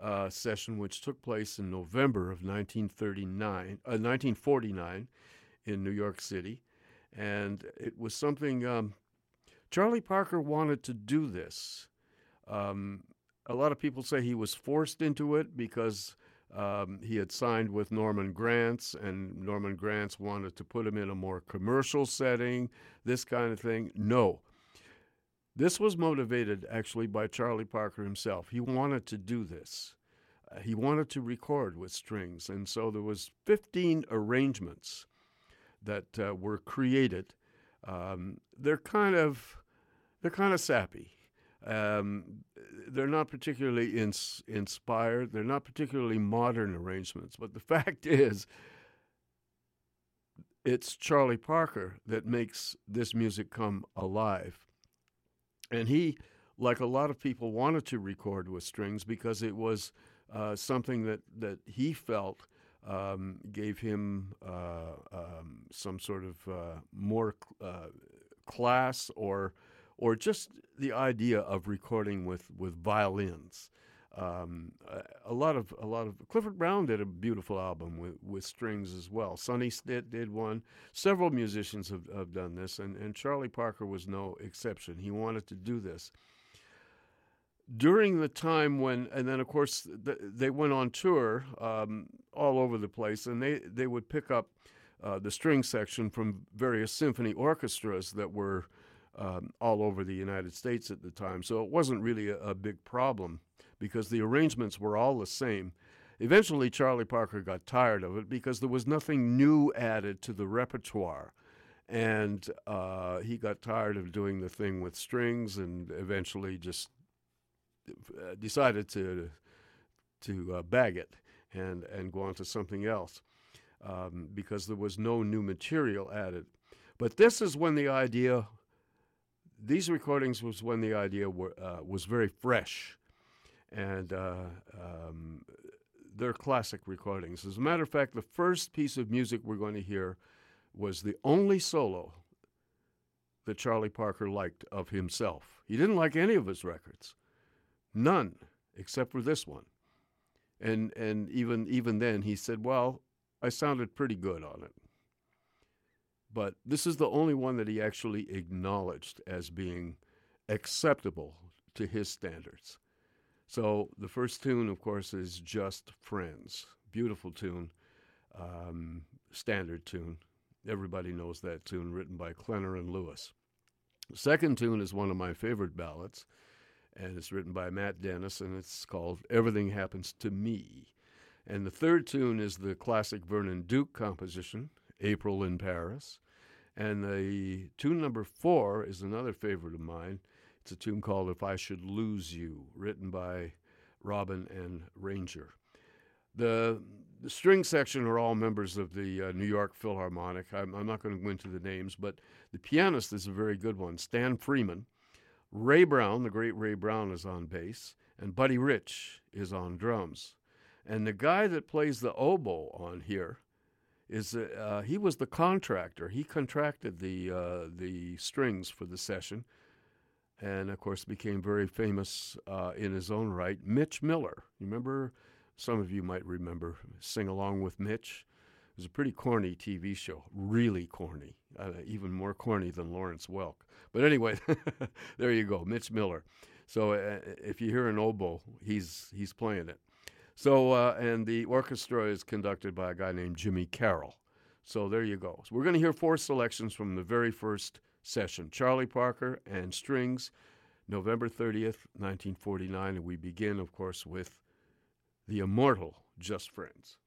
Uh, session which took place in November of nineteen thirty-nine, uh, nineteen forty-nine in New York City. And it was something, um, Charlie Parker wanted to do this. Um, a lot of people say he was forced into it because um, he had signed with Norman Granz, and Norman Granz wanted to put him in a more commercial setting, this kind of thing. No. This was motivated, actually, by Charlie Parker himself. He wanted to do this. Uh, he wanted to record with strings, and so there was fifteen arrangements that uh, were created. Um, they're kind of they're kind of sappy. Um, they're not particularly ins- inspired. They're not particularly modern arrangements. But the fact is, it's Charlie Parker that makes this music come alive. And he, like a lot of people, wanted to record with strings because it was uh, something that, that he felt um, gave him uh, um, some sort of uh, more uh, class or or just the idea of recording with, with violins. Um, a lot of a lot of Clifford Brown did a beautiful album with, with strings as well. Sonny Stitt did one. Several musicians have, have done this, and, and Charlie Parker was no exception. He wanted to do this. During the time when, and then of course th- they went on tour um, all over the place, and they, they would pick up uh, the string section from various symphony orchestras that were um, all over the United States at the time. So it wasn't really a, a big problem, because the arrangements were all the same. Eventually, Charlie Parker got tired of it because there was nothing new added to the repertoire. And uh, he got tired of doing the thing with strings and eventually just decided to to uh, bag it and, and go on to something else um, because there was no new material added. But this is when the idea, these recordings was when the idea were, uh, was very fresh. And uh, um, they're classic recordings. As a matter of fact, the first piece of music we're going to hear was the only solo that Charlie Parker liked of himself. He didn't like any of his records, none, except for this one. And and even even then, he said, "Well, I sounded pretty good on it." But this is the only one that he actually acknowledged as being acceptable to his standards. So the first tune, of course, is Just Friends. Beautiful tune, um, standard tune. Everybody knows that tune, written by Clenor and Lewis. The second tune is one of my favorite ballads, and it's written by Matt Dennis, and it's called Everything Happens to Me. And the third tune is the classic Vernon Duke composition, April in Paris. And the tune number four is another favorite of mine. It's a tune called If I Should Lose You, written by Robin and Ranger. The, the string section are all members of the uh, New York Philharmonic. I'm, I'm not going to go into the names, but the pianist is a very good one, Stan Freeman. Ray Brown, the great Ray Brown, is on bass, and Buddy Rich is on drums. And the guy that plays the oboe on here is uh, he was the contractor. He contracted the uh, the strings for the session. And, of course, became very famous uh, in his own right, Mitch Miller. You remember, some of you might remember, Sing Along with Mitch. It was a pretty corny T V show, really corny, uh, even more corny than Lawrence Welk. But anyway, there you go, Mitch Miller. So uh, if you hear an oboe, he's he's playing it. So uh, and the orchestra is conducted by a guy named Jimmy Carroll. So there you go. So we're going to hear four selections from the very first session, Charlie Parker and Strings, November thirtieth, nineteen forty-nine, and we begin, of course, with the immortal Just Friends.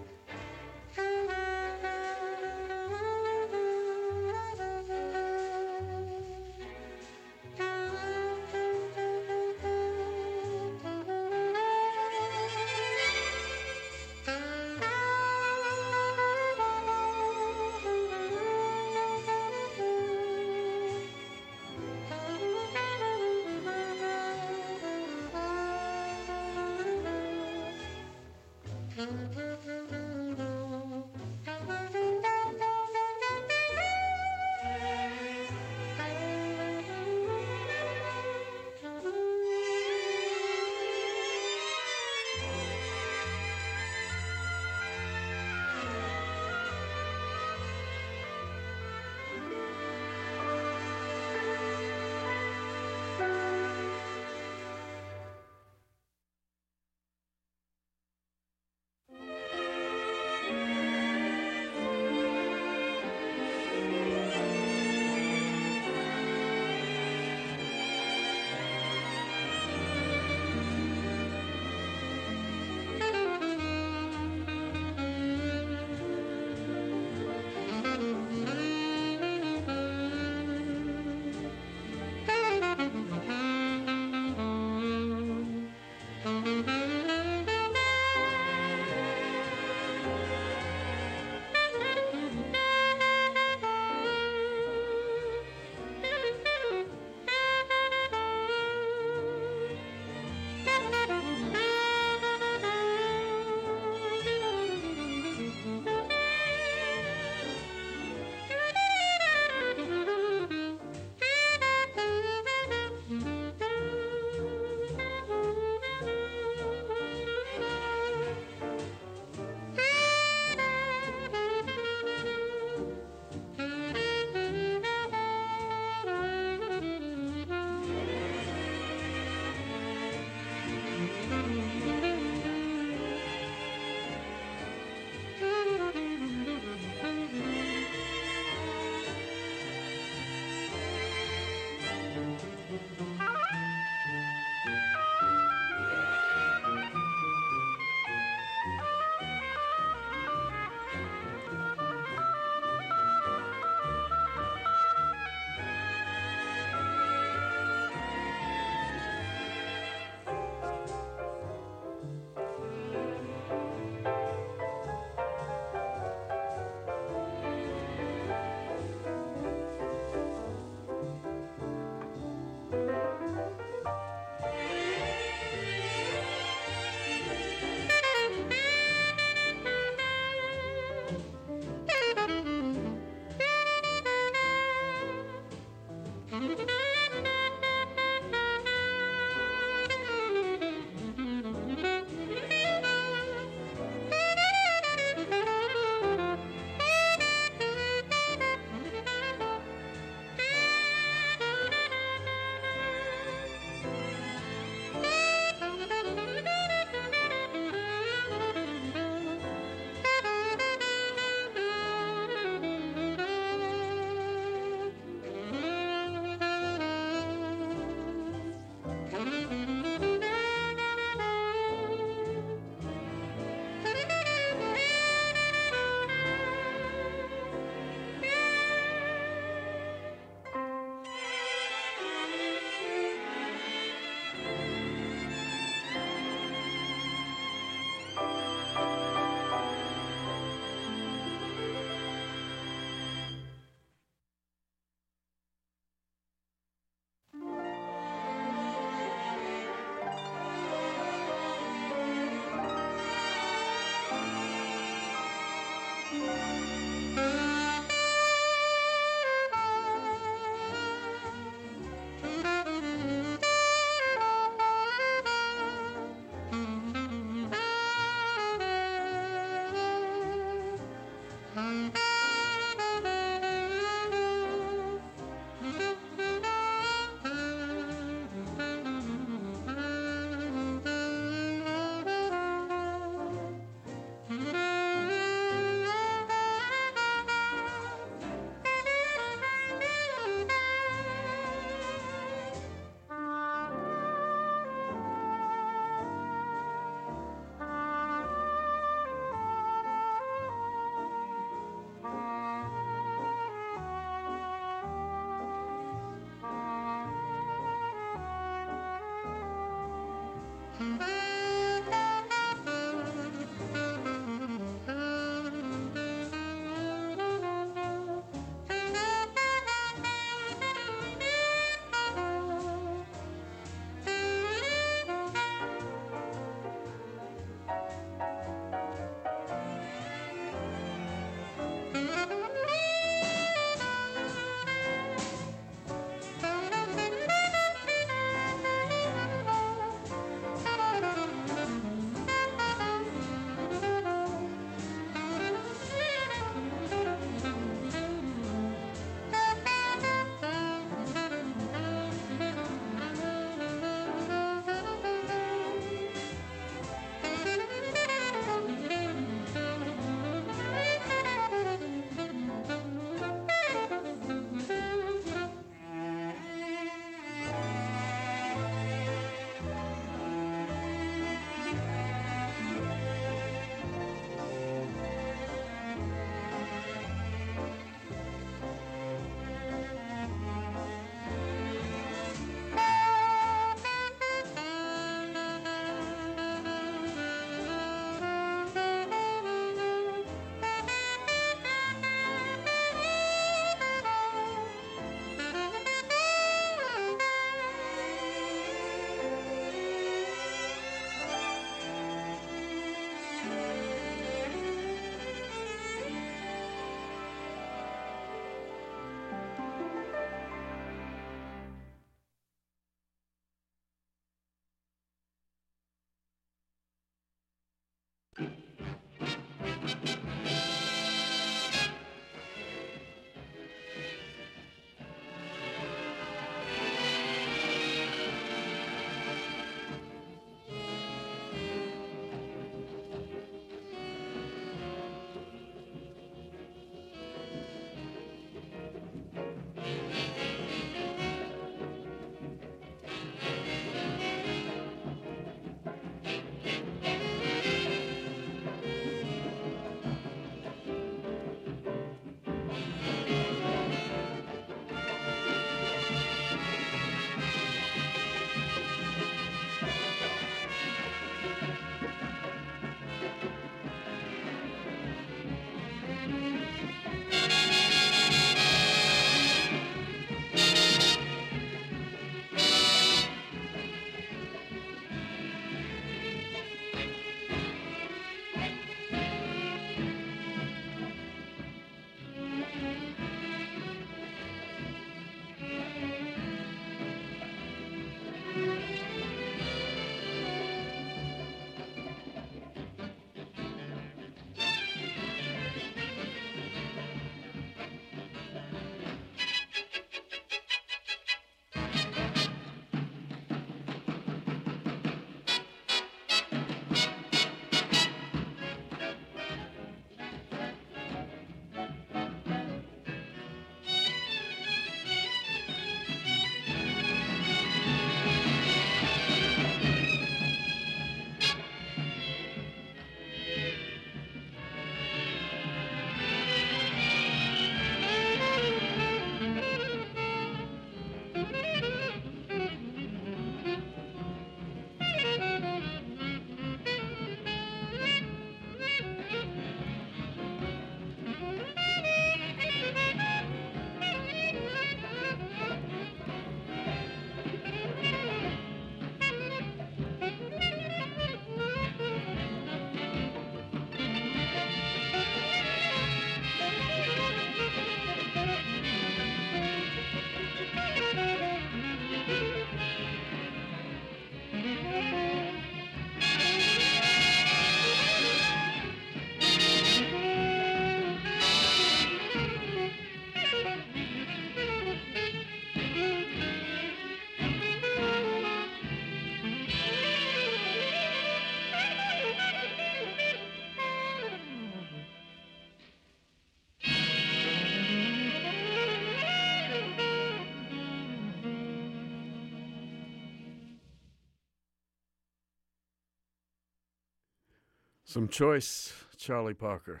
Some choice Charlie Parker.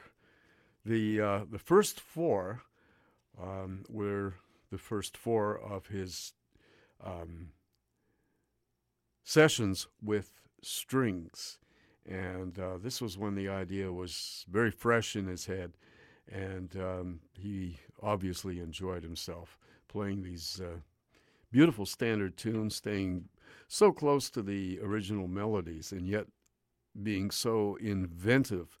The uh, the first four um, were the first four of his um, sessions with strings, and uh, this was when the idea was very fresh in his head, and um, he obviously enjoyed himself playing these uh, beautiful standard tunes, staying so close to the original melodies, and yet being so inventive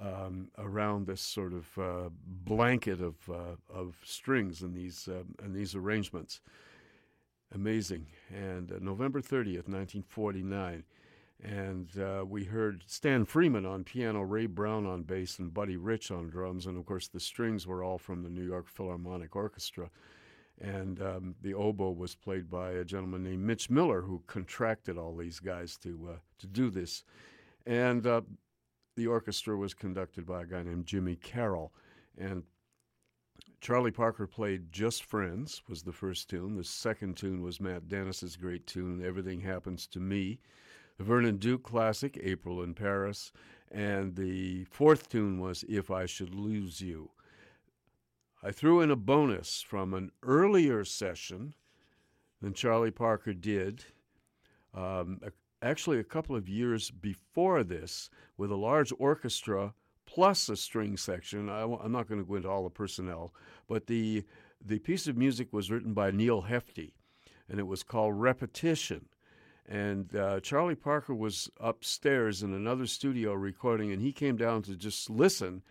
um, around this sort of uh, blanket of uh, of strings and these um, and these arrangements. Amazing. And uh, November thirtieth, nineteen forty-nine, and uh, we heard Stan Freeman on piano, Ray Brown on bass, and Buddy Rich on drums, and of course the strings were all from the New York Philharmonic Orchestra, and um, the oboe was played by a gentleman named Mitch Miller, who contracted all these guys to uh, to do this. And uh, the orchestra was conducted by a guy named Jimmy Carroll. And Charlie Parker played Just Friends, was the first tune. The second tune was Matt Dennis's great tune, Everything Happens to Me. The Vernon Duke classic, April in Paris. And the fourth tune was If I Should Lose You. I threw in a bonus from an earlier session than Charlie Parker did, um, a Actually, a couple of years before this, with a large orchestra plus a string section. I w- I'm not going to go into all the personnel, but the the piece of music was written by Neil Hefti, and it was called Repetition. And uh, Charlie Parker was upstairs in another studio recording, and he came down to just listen,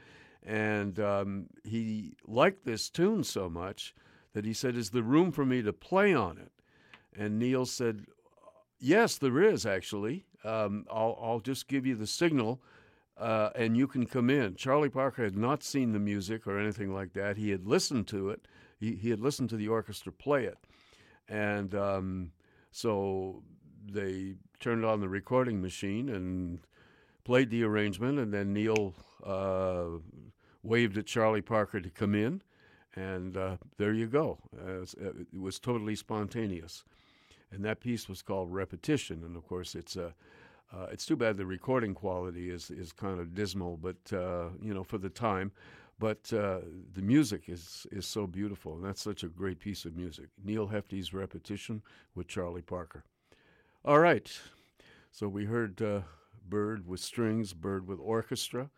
and um, he liked this tune so much that he said, "Is there room for me to play on it?" And Neil said, "Yes, there is, actually. Um, I'll, I'll just give you the signal uh, and you can come in. Charlie Parker had not seen the music or anything like that. He had listened to it. He, he had listened to the orchestra play it. And um, so they turned on the recording machine and played the arrangement, and then Neil uh, waved at Charlie Parker to come in, and uh, there you go. Uh, it was totally spontaneous. And that piece was called Repetition, and of course it's a, uh, it's too bad the recording quality is, is kind of dismal, but uh, you know, for the time. But uh, the music is, is so beautiful, and that's such a great piece of music. Neil Hefty's Repetition with Charlie Parker. All right, so we heard uh, Bird with Strings, Bird with Orchestra,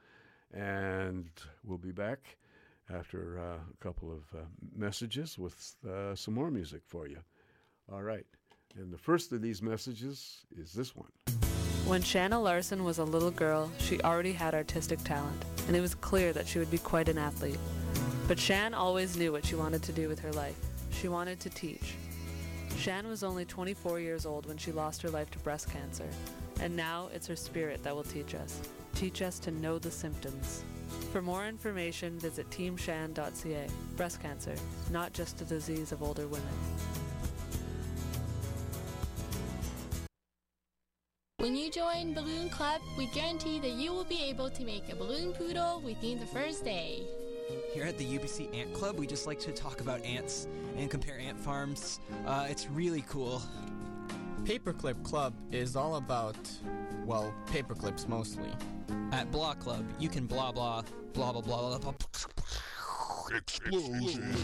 and we'll be back after uh, a couple of uh, messages with uh, some more music for you. All right, and the first of these messages is this one. When Shanna Larson was a little girl, she already had artistic talent, and it was clear that she would be quite an athlete. But Shan always knew what she wanted to do with her life. She wanted to teach. Shan was only twenty-four years old when she lost her life to breast cancer, and now it's her spirit that will teach us. Teach us to know the symptoms. For more information, visit team shan dot c a. Breast cancer, not just a disease of older women. When you join Balloon Club, we guarantee that you will be able to make a balloon poodle within the first day. Here at the U B C Ant Club, we just like to talk about ants and compare ant farms. Uh, it's really cool. Paperclip Club is all about, well, paperclips mostly. At Blah Club, you can blah blah, blah blah blah blah blah blah. Explosions.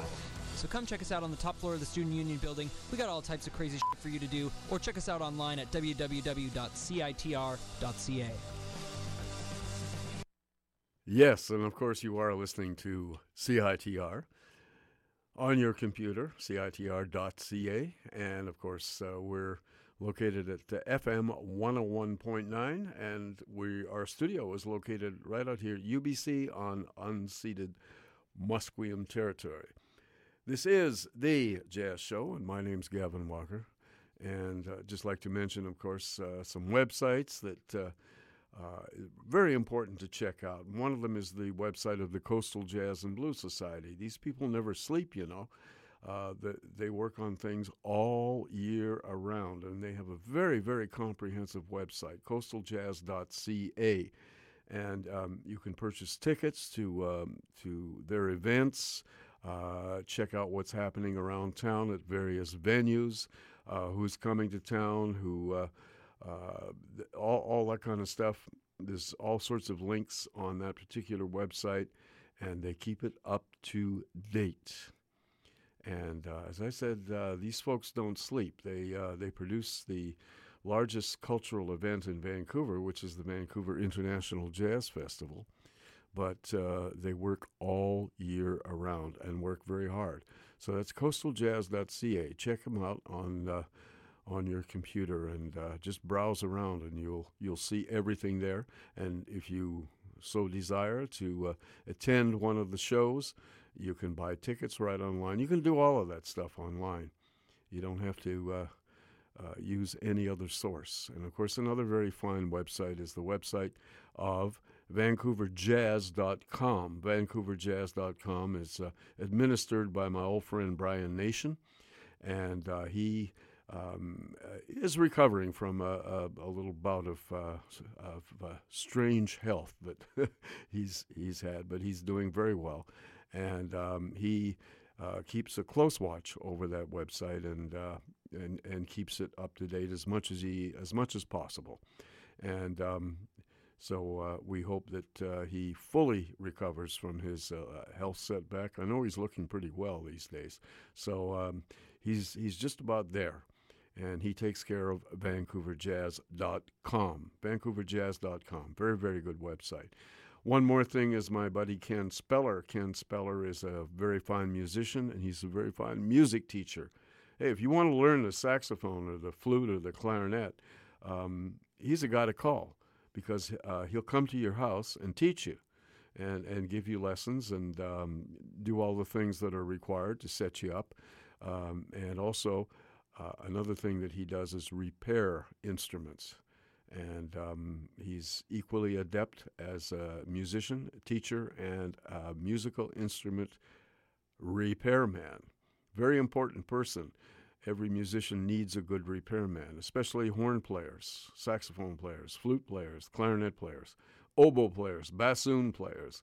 So come check us out on the top floor of the Student Union building. We got all types of crazy shit for you to do, or check us out online at w w w dot c i t r dot c a. Yes, and of course you are listening to C I T R on your computer, c i t r dot c a, and of course uh, we're located at uh, F M one oh one point nine, and we our studio is located right out here at U B C on unceded Musqueam territory. This is The Jazz Show, and my name's Gavin Walker. And I'd uh, just like to mention, of course, uh, some websites that uh, uh, are very important to check out. And one of them is the website of the Coastal Jazz and Blues Society. These people never sleep, you know. Uh, the, they work on things all year around, and they have a very, very comprehensive website, coastal jazz dot c a. And um, you can purchase tickets to um, to their events. Uh, check out what's happening around town at various venues, uh, who's coming to town, who uh, uh, th- all, all that kind of stuff. There's all sorts of links on that particular website, and they keep it up to date. And uh, as I said, uh, these folks don't sleep. They uh, they produce the largest cultural event in Vancouver, which is the Vancouver International Jazz Festival. But uh, they work all year around and work very hard. So that's coastal jazz dot c a. Check them out on uh, on your computer and uh, just browse around, and you'll you'll see everything there. And if you so desire to uh, attend one of the shows, you can buy tickets right online. You can do all of that stuff online. You don't have to uh, uh, use any other source. And of course, another very fine website is the website of vancouver jazz dot com. vancouver jazz dot com is uh, administered by my old friend Brian Nation, and uh, he um, is recovering from a, a, a little bout of, uh, of uh, strange health that he's he's had, but he's doing very well, and um, he uh, keeps a close watch over that website and uh, and and keeps it up to date as much as he as much as possible, and. Um, So uh, we hope that uh, he fully recovers from his uh, health setback. I know he's looking pretty well these days. So um, he's he's just about there, and he takes care of vancouver jazz dot com. vancouver jazz dot com, very, very good website. One more thing is my buddy Ken Speller. Ken Speller is a very fine musician, and he's a very fine music teacher. Hey, if you want to learn the saxophone or the flute or the clarinet, um, he's a guy to call because uh, he'll come to your house and teach you and, and give you lessons and um, do all the things that are required to set you up. Um, and also, uh, another thing that he does is repair instruments. And um, he's equally adept as a musician, teacher, and a musical instrument repairman. Very important person. Every musician needs a good repairman, especially horn players, saxophone players, flute players, clarinet players, oboe players, bassoon players.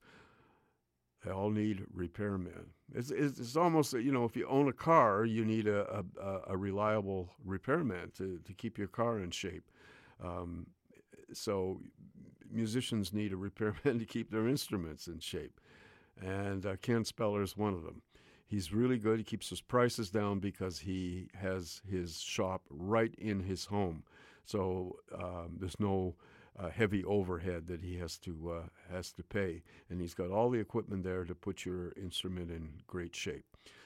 They all need repairmen. It's, it's, it's almost, you know, if you own a car, you need a, a, a reliable repairman to, to keep your car in shape. Um, so musicians need a repairman to keep their instruments in shape, and uh, Ken Speller is one of them. He's really good. He keeps his prices down because he has his shop right in his home, so um, there's no uh, heavy overhead that he has to uh, has to pay, and he's got all the equipment there to put your instrument in great shape.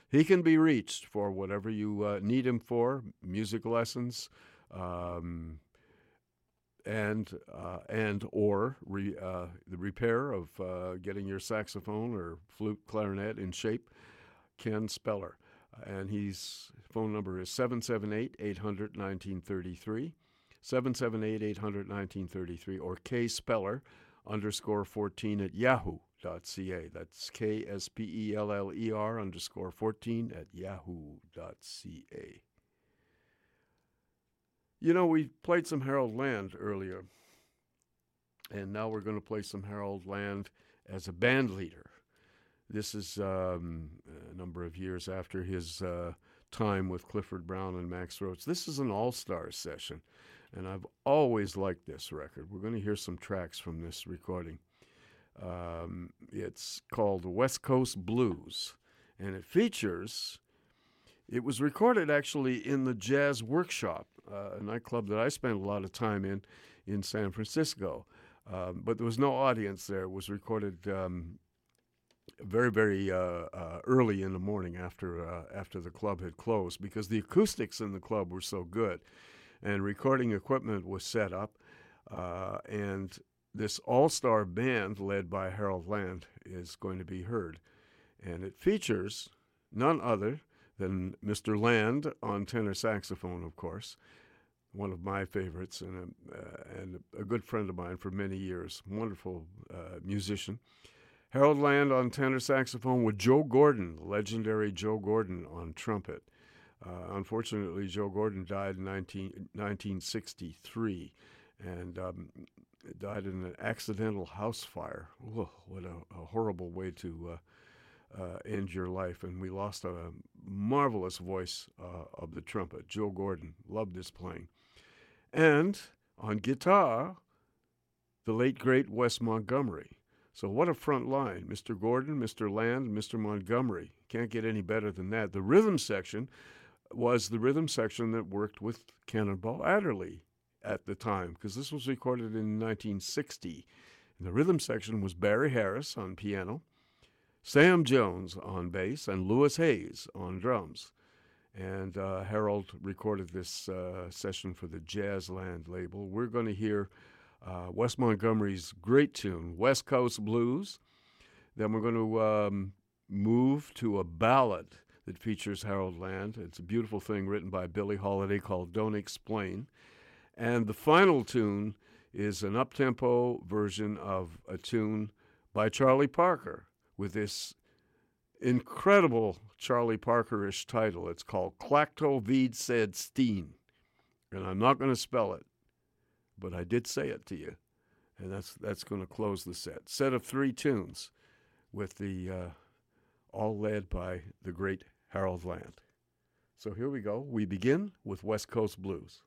He can be reached for whatever you uh, need him for, music lessons, Um, and uh, and or re, uh, the repair of uh, getting your saxophone or flute, clarinet in shape. Ken Speller. And his phone number is seven seven eight, eight hundred, nineteen thirty-three, seven seven eight, eight hundred, nineteen thirty-three, or kspeller underscore 14 at yahoo dot c a. That's K S P E L L E R underscore 14 at yahoo dot c a. You know, we played some Harold Land earlier, and now we're going to play some Harold Land as a band leader. This is um, a number of years after his uh, time with Clifford Brown and Max Roach. This is an all-star session, and I've always liked this record. We're going to hear some tracks from this recording. Um, it's called West Coast Blues, and it features... It was recorded actually in the Jazz Workshop, uh, a nightclub that I spent a lot of time in, in San Francisco. Um, but there was no audience there. It was recorded um, very, very uh, uh, early in the morning after uh, after the club had closed because the acoustics in the club were so good. And recording equipment was set up. Uh, and this all-star band led by Harold Land is going to be heard. And it features none other than Mister Land on tenor saxophone, of course, one of my favorites and a, uh, and a good friend of mine for many years, wonderful uh, musician. Harold Land on tenor saxophone with Joe Gordon, the legendary Joe Gordon on trumpet. Uh, unfortunately, Joe Gordon died in nineteen sixty-three and um, died in an accidental house fire. Whoa, what a, a horrible way to... Uh, Uh, end your life, and we lost a marvelous voice uh, of the trumpet. Joe Gordon loved his playing. And on guitar, the late, great Wes Montgomery. So what a front line. Mister Gordon, Mister Land, Mister Montgomery. Can't get any better than that. The rhythm section was the rhythm section that worked with Cannonball Adderley at the time, because this was recorded in nineteen sixty. And the rhythm section was Barry Harris on piano, Sam Jones on bass, and Lewis Hayes on drums. And uh, Harold recorded this uh, session for the Jazzland label. We're going to hear uh, Wes Montgomery's great tune, West Coast Blues. Then we're going to um, move to a ballad that features Harold Land. It's a beautiful thing written by Billie Holiday called Don't Explain. And the final tune is an up-tempo version of a tune by Charlie Parker, with this incredible Charlie Parker-ish title. It's called Klacto Vid Said Steen. And I'm not going to spell it, but I did say it to you. And that's that's going to close the set. Set of three tunes with the uh, all led by the great Harold Land. So here we go. We begin with West Coast Blues.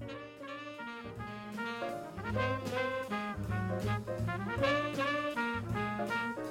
Thank you.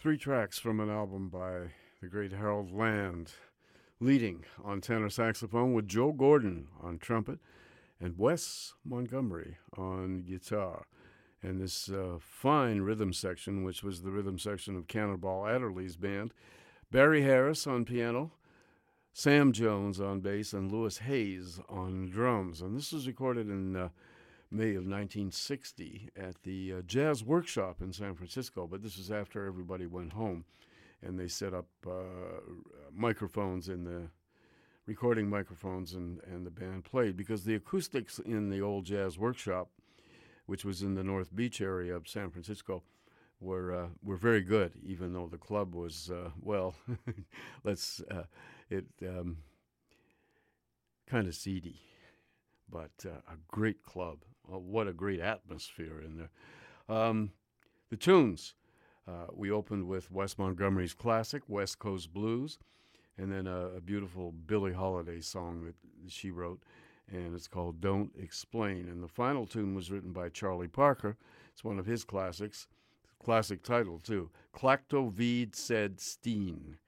Three tracks from an album by the great Harold Land, leading on tenor saxophone with Joe Gordon on trumpet and Wes Montgomery on guitar. And this uh, fine rhythm section, which was the rhythm section of Cannonball Adderley's band, Barry Harris on piano, Sam Jones on bass, and Lewis Hayes on drums. And this was recorded in uh, May of nineteen sixty at the uh, Jazz Workshop in San Francisco, but this was after everybody went home, and they set up uh, microphones in the recording microphones, and, and the band played, because the acoustics in the old Jazz Workshop, which was in the North Beach area of San Francisco, were uh, were very good, even though the club was uh, well, let's uh, it um, kind of seedy, but uh, a great club. Oh, what a great atmosphere in there. Um, the tunes uh, we opened with Wes Montgomery's classic West Coast Blues, and then a, a beautiful Billie Holiday song that she wrote, and it's called Don't Explain. And the final tune was written by Charlie Parker. It's one of his classics, classic title too, Klacktowid Sed Steen.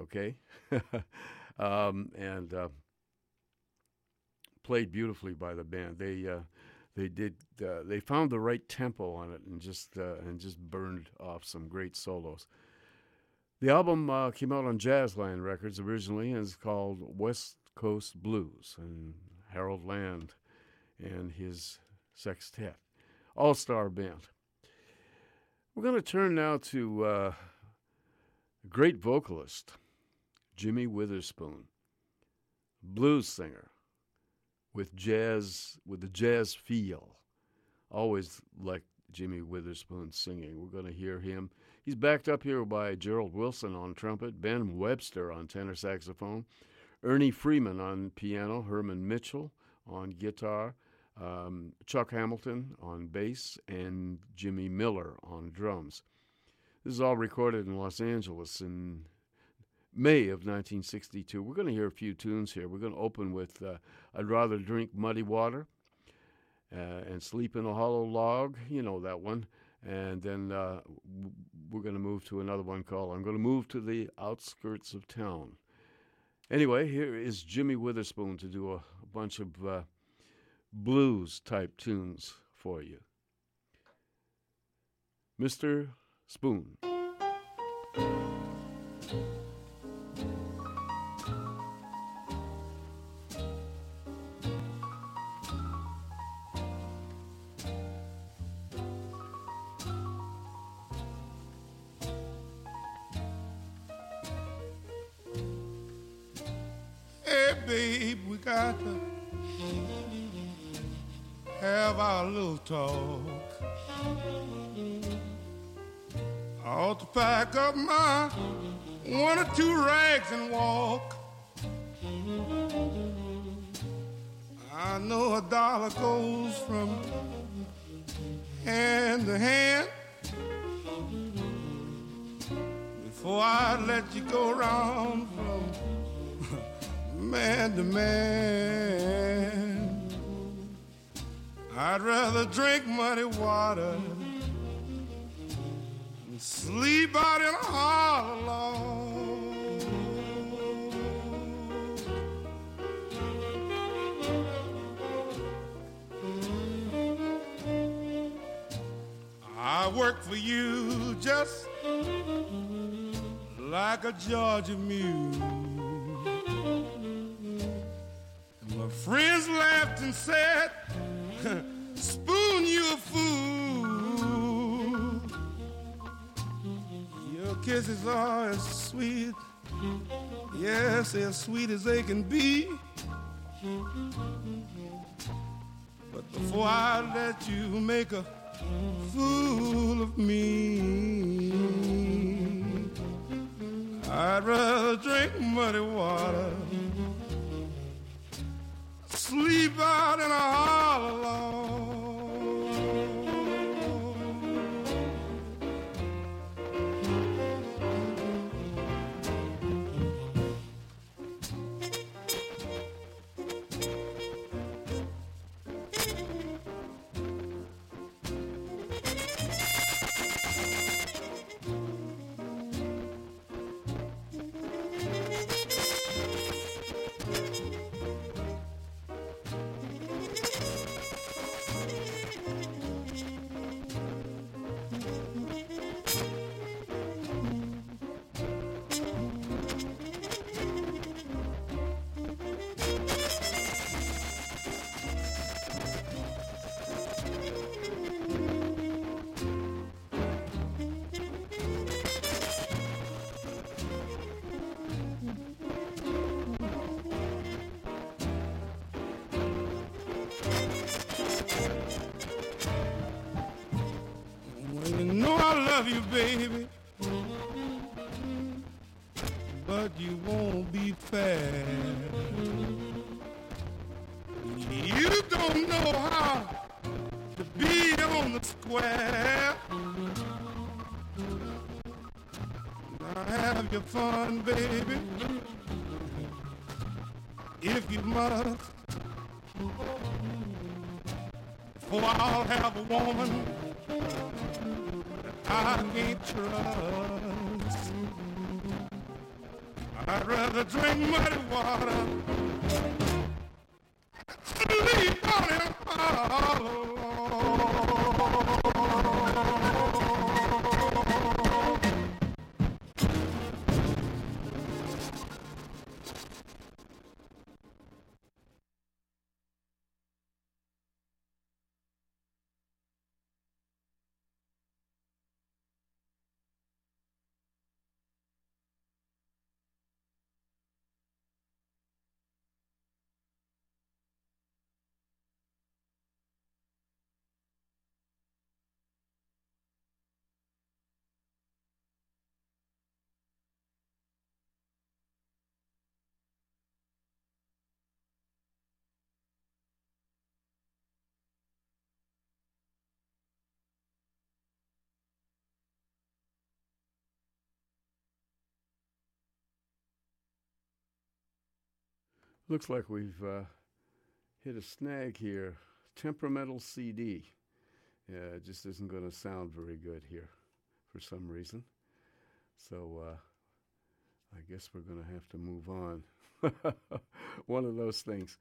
Okay? um, and uh, played beautifully by the band. They uh, they did uh, they found the right tempo on it, and just uh, and just burned off some great solos. The album uh, came out on Jazzland Records originally, and it's called West Coast Blues, and Harold Land and his sextet, all-star band. We're going to turn now to uh, a great vocalist, Jimmy Witherspoon, blues singer with jazz, with the jazz feel. Always liked Jimmy Witherspoon singing. We're going to hear him. He's backed up here by Gerald Wilson on trumpet, Ben Webster on tenor saxophone, Ernie Freeman on piano, Herman Mitchell on guitar, um, Chuck Hamilton on bass, and Jimmy Miller on drums. This is all recorded in Los Angeles in May of nineteen sixty-two. We're going to hear a few tunes here. We're going to open with uh, I'd Rather Drink Muddy Water uh, and Sleep in a Hollow Log. You know that one. And then uh, we're going to move to another one called I'm Going to Move to the Outskirts of Town. Anyway, here is Jimmy Witherspoon to do a, a bunch of uh, blues-type tunes for you. Mister Spoon. Talk. I ought to pack up my one or two rags and walk. I know a dollar goes from hand to hand. Before I let you go round from man to man, I'd rather drink muddy water and sleep out in a hollow log. I work for you just like a Georgia mule. And my friends laughed and said, Spoon, you a fool. Your kisses are as sweet, yes, as sweet as they can be. But before I let you make a fool of me, I'd rather drink muddy water, sleep out in a hollow log. you, baby, but you won't be fair. You don't know how to be on the square. Now have your fun, baby, if you must, for I'll have a woman I can't trust. I'd rather drink muddy water than leave Bonnie all alone. Looks like we've uh, hit a snag here. Temperamental C D. Yeah, it just isn't going to sound very good here for some reason. So uh, I guess we're going to have to move on. One of those things.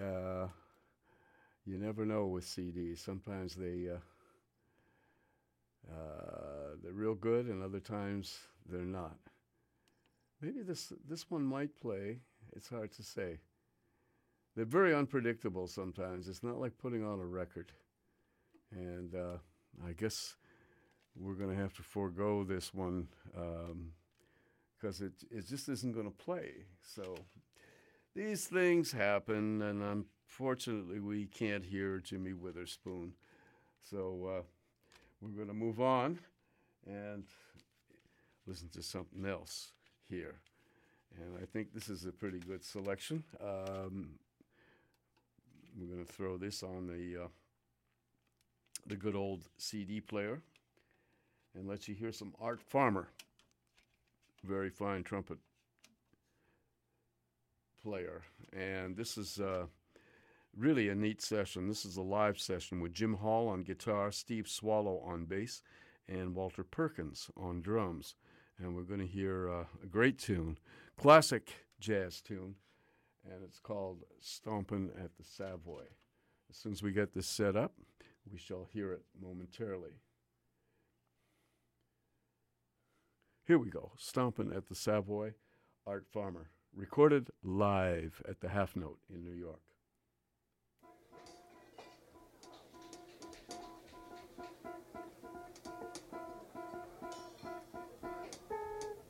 Uh, you never know with C Ds. Sometimes they, uh, uh, they're real good and other times they're not. Maybe this this one might play. It's hard to say. They're very unpredictable sometimes. It's not like putting on a record. And uh, I guess we're going to have to forego this one because um, it, it just isn't going to play. So these things happen, and unfortunately we can't hear Jimmy Witherspoon. So uh, we're going to move on and listen to something else here. And I think this is a pretty good selection. Um, we're going to throw this on the uh, the good old C D player and let you hear some Art Farmer, very fine trumpet player. And this is uh, really a neat session. This is a live session with Jim Hall on guitar, Steve Swallow on bass, and Walter Perkins on drums. And we're going to hear uh, a great tune, classic jazz tune, and it's called Stompin' at the Savoy. As soon as we get this set up, we shall hear it momentarily. Here we go, Stompin' at the Savoy, Art Farmer, recorded live at the Half Note in New York.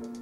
Thank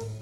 you.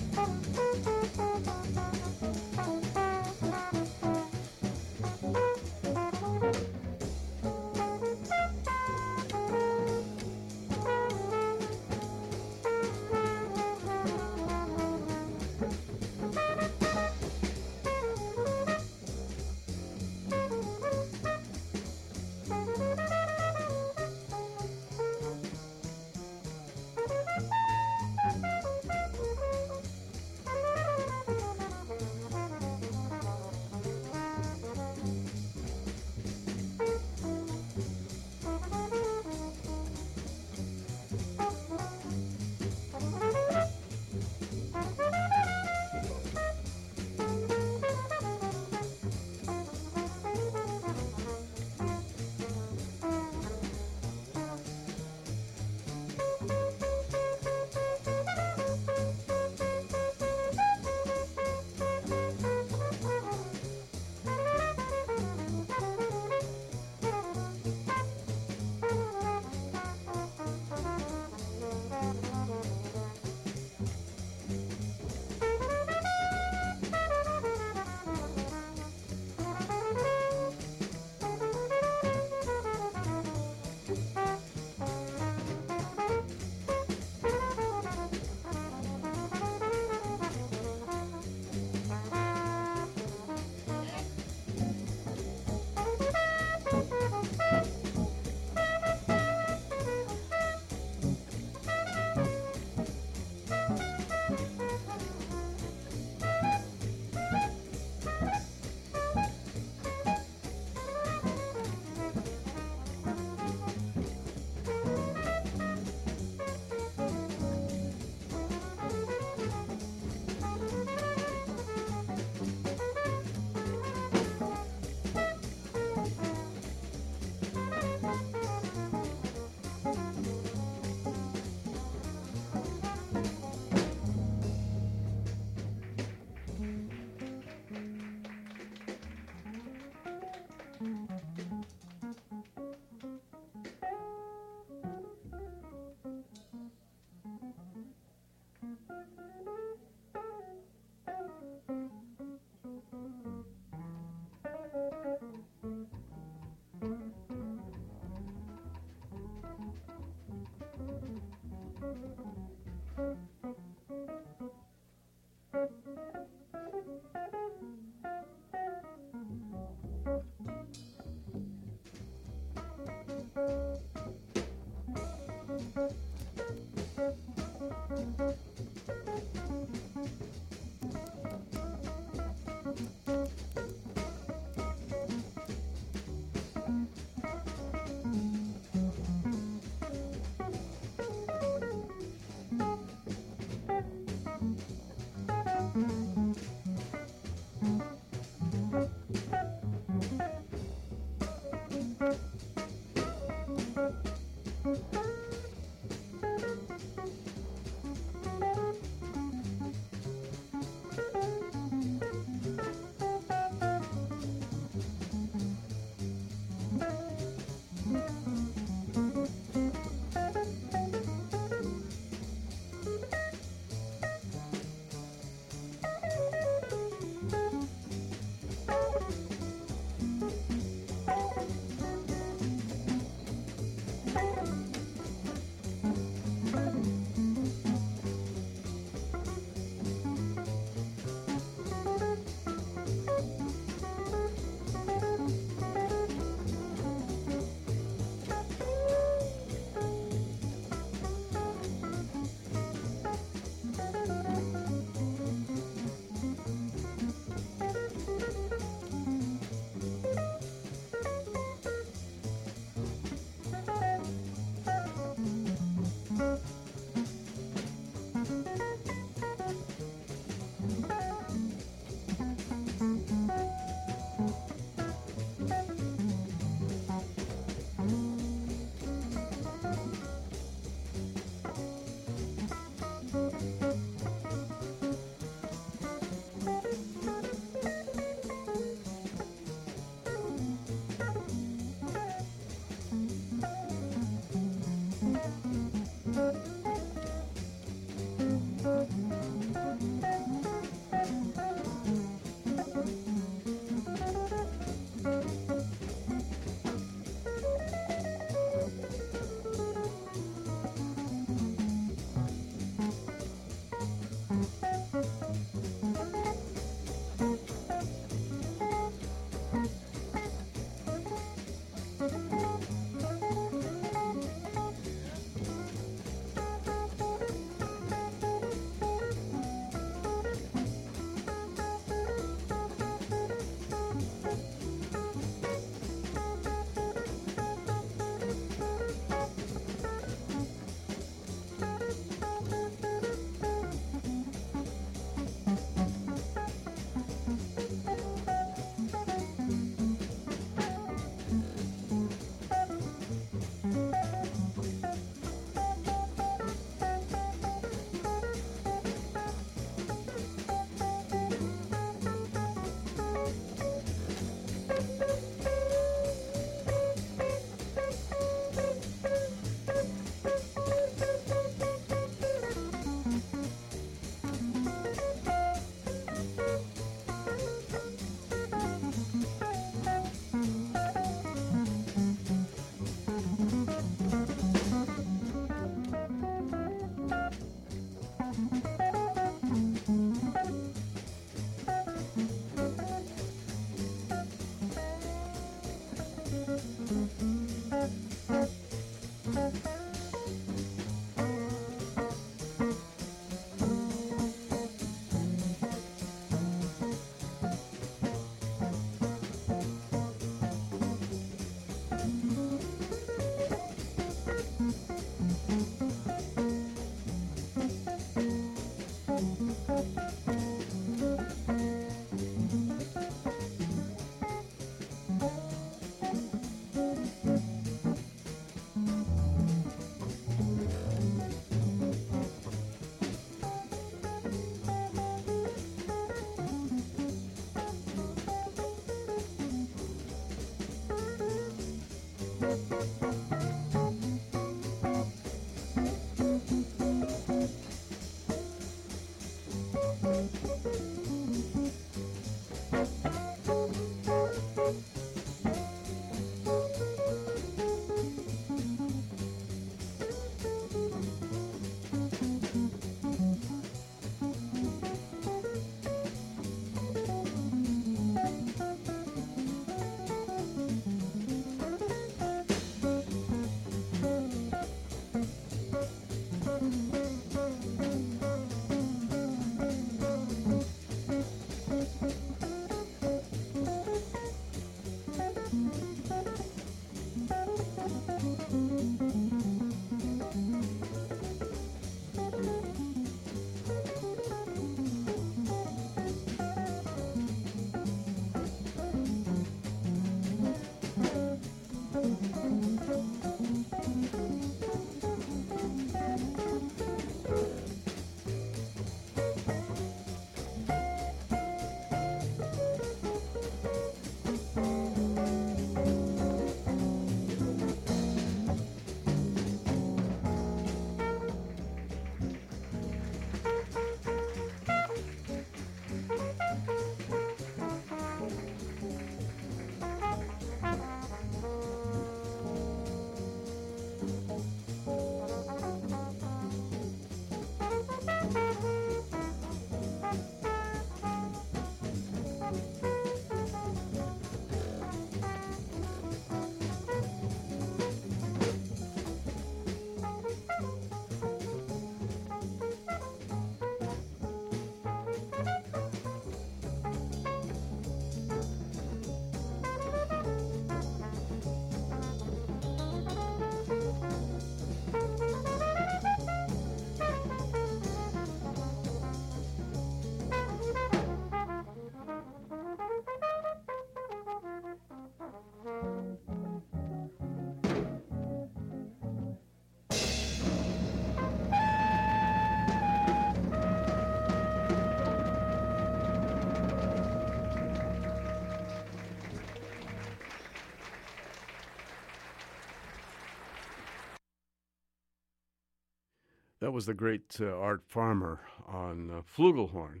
That was the great uh, Art Farmer on uh, flugelhorn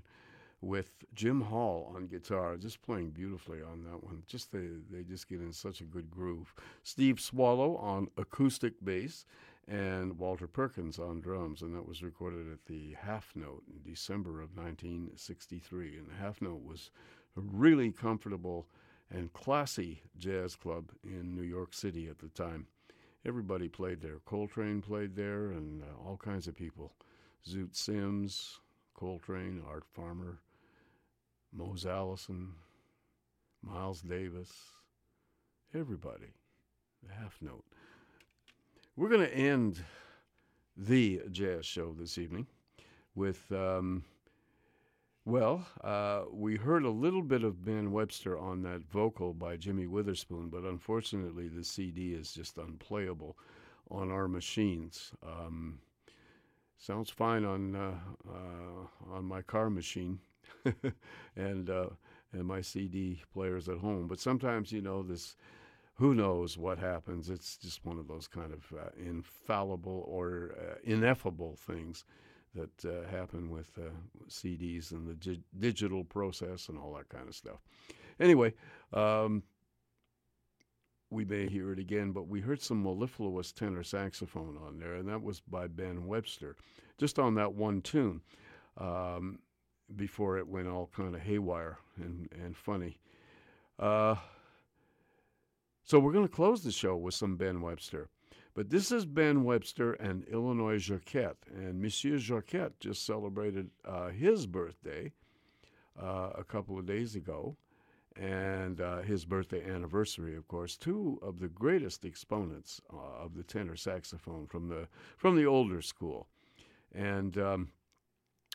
with Jim Hall on guitar, just playing beautifully on that one. Just they, they just get in such a good groove. Steve Swallow on acoustic bass and Walter Perkins on drums, and that was recorded at the Half Note in December of nineteen sixty-three. And the Half Note was a really comfortable and classy jazz club in New York City at the time. Everybody played there. Coltrane played there, and uh, all kinds of people. Zoot Sims, Coltrane, Art Farmer, Mose Allison, Miles Davis, everybody. The Half Note. We're going to end the jazz show this evening with, um, well, uh, we heard a little bit of Ben Webster on that vocal by Jimmy Witherspoon, but unfortunately the C D is just unplayable on our machines. Um, sounds fine on uh, uh, on my car machine, and uh, and my C D players at home, but sometimes, you know, this, who knows what happens. It's just one of those kind of uh, infallible or uh, ineffable things that uh, happen with uh, C Ds and the dig- digital process and all that kind of stuff. Anyway, um, we may hear it again, but we heard some mellifluous tenor saxophone on there, and that was by Ben Webster, just on that one tune, um, before it went all kind of haywire and, and funny. Uh, so we're going to close the show with some Ben Webster. But this is Ben Webster and Illinois Jacquet, and Monsieur Jacquet just celebrated uh, his birthday uh, a couple of days ago, and uh, his birthday anniversary, of course. Two of the greatest exponents uh, of the tenor saxophone from the from the older school, and um,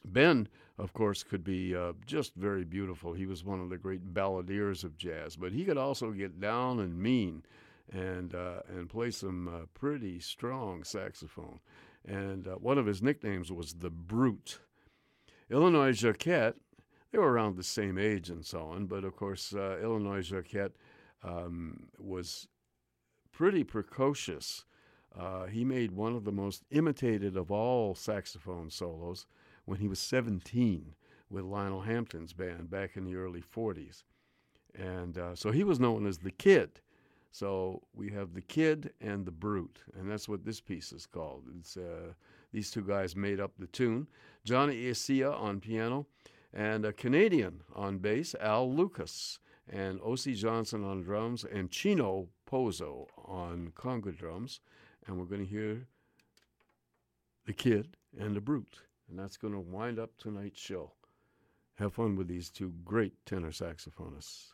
Ben, of course, could be uh, just very beautiful. He was one of the great balladeers of jazz, but he could also get down and mean, and uh, and play some uh, pretty strong saxophone. And uh, one of his nicknames was the Brute. Illinois Jacquet, they were around the same age and so on, but of course uh, Illinois Jacquet um, was pretty precocious. Uh, he made one of the most imitated of all saxophone solos when he was seventeen with Lionel Hampton's band back in the early forties. And uh, so he was known as the Kid. So we have the Kid and the Brute, and that's what this piece is called. It's uh, these two guys made up the tune. Johnny Isia on piano, and a Canadian on bass, Al Lucas, and O C Johnson on drums, and Chino Pozzo on conga drums. And we're going to hear the Kid and the Brute, and that's going to wind up tonight's show. Have fun with these two great tenor saxophonists.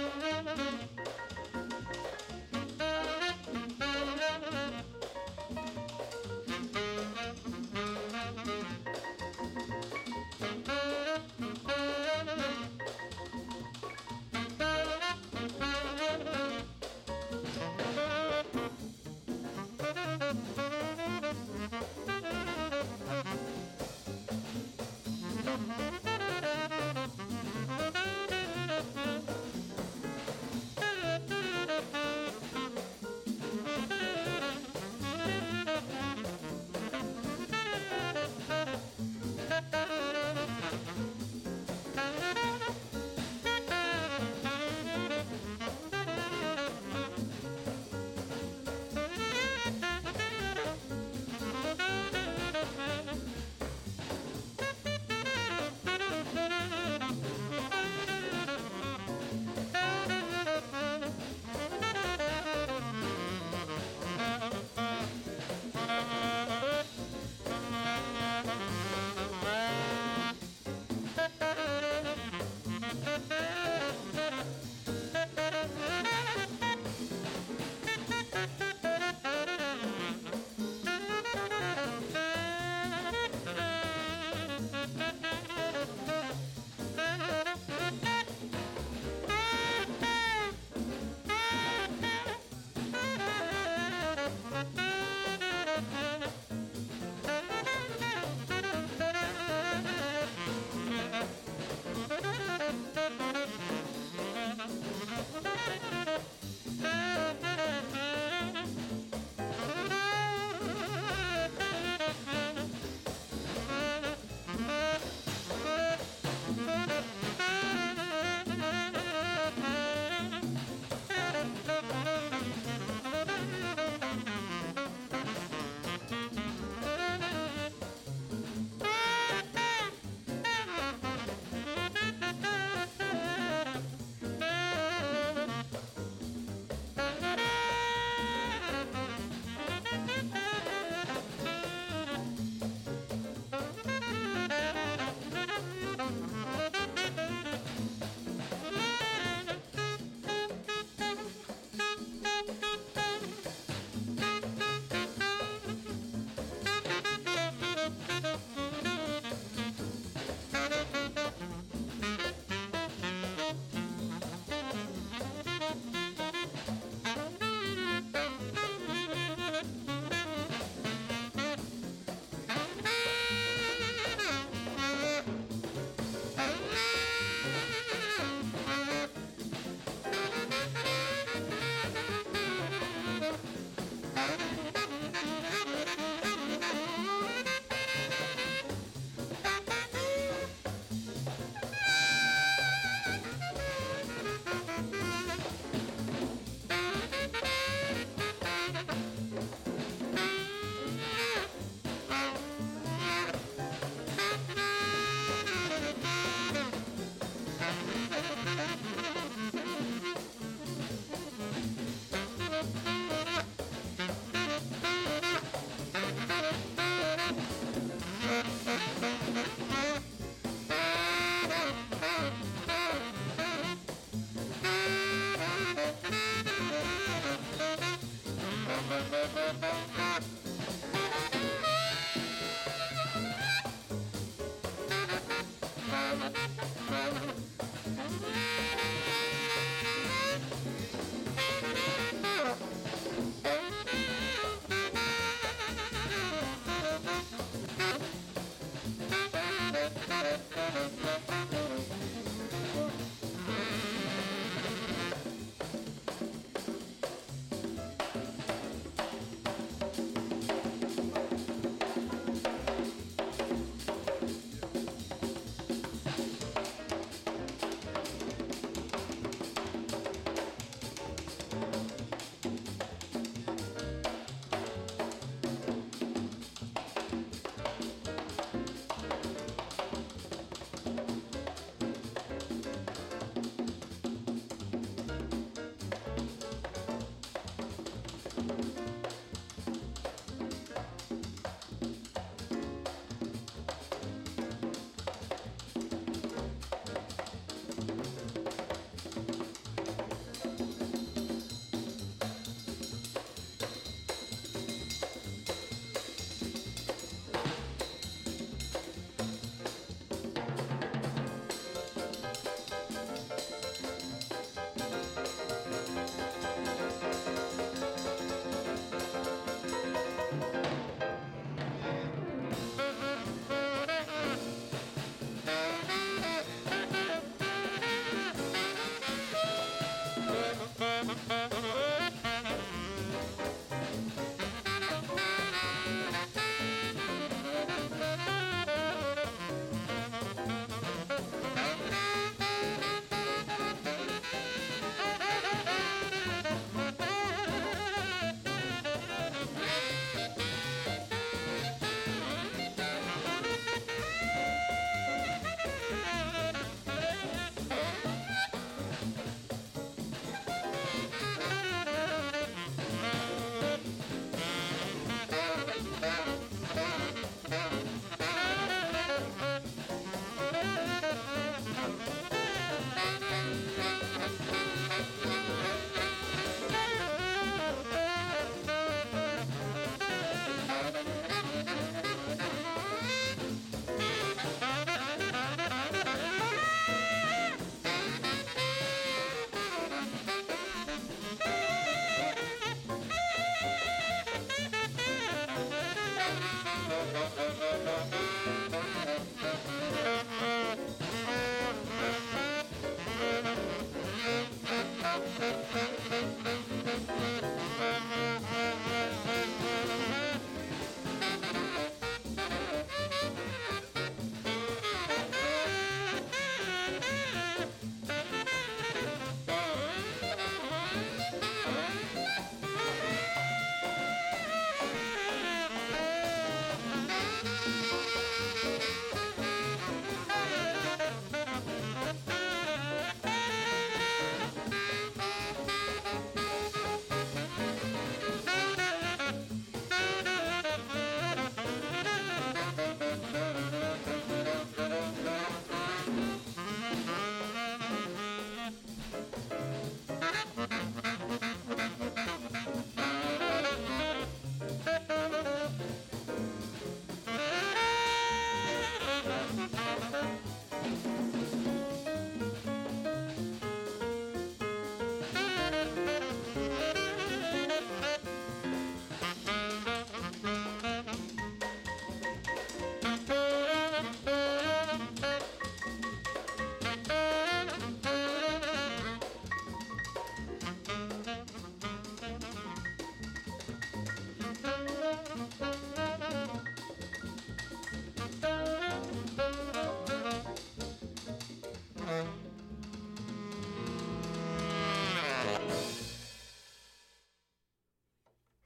you.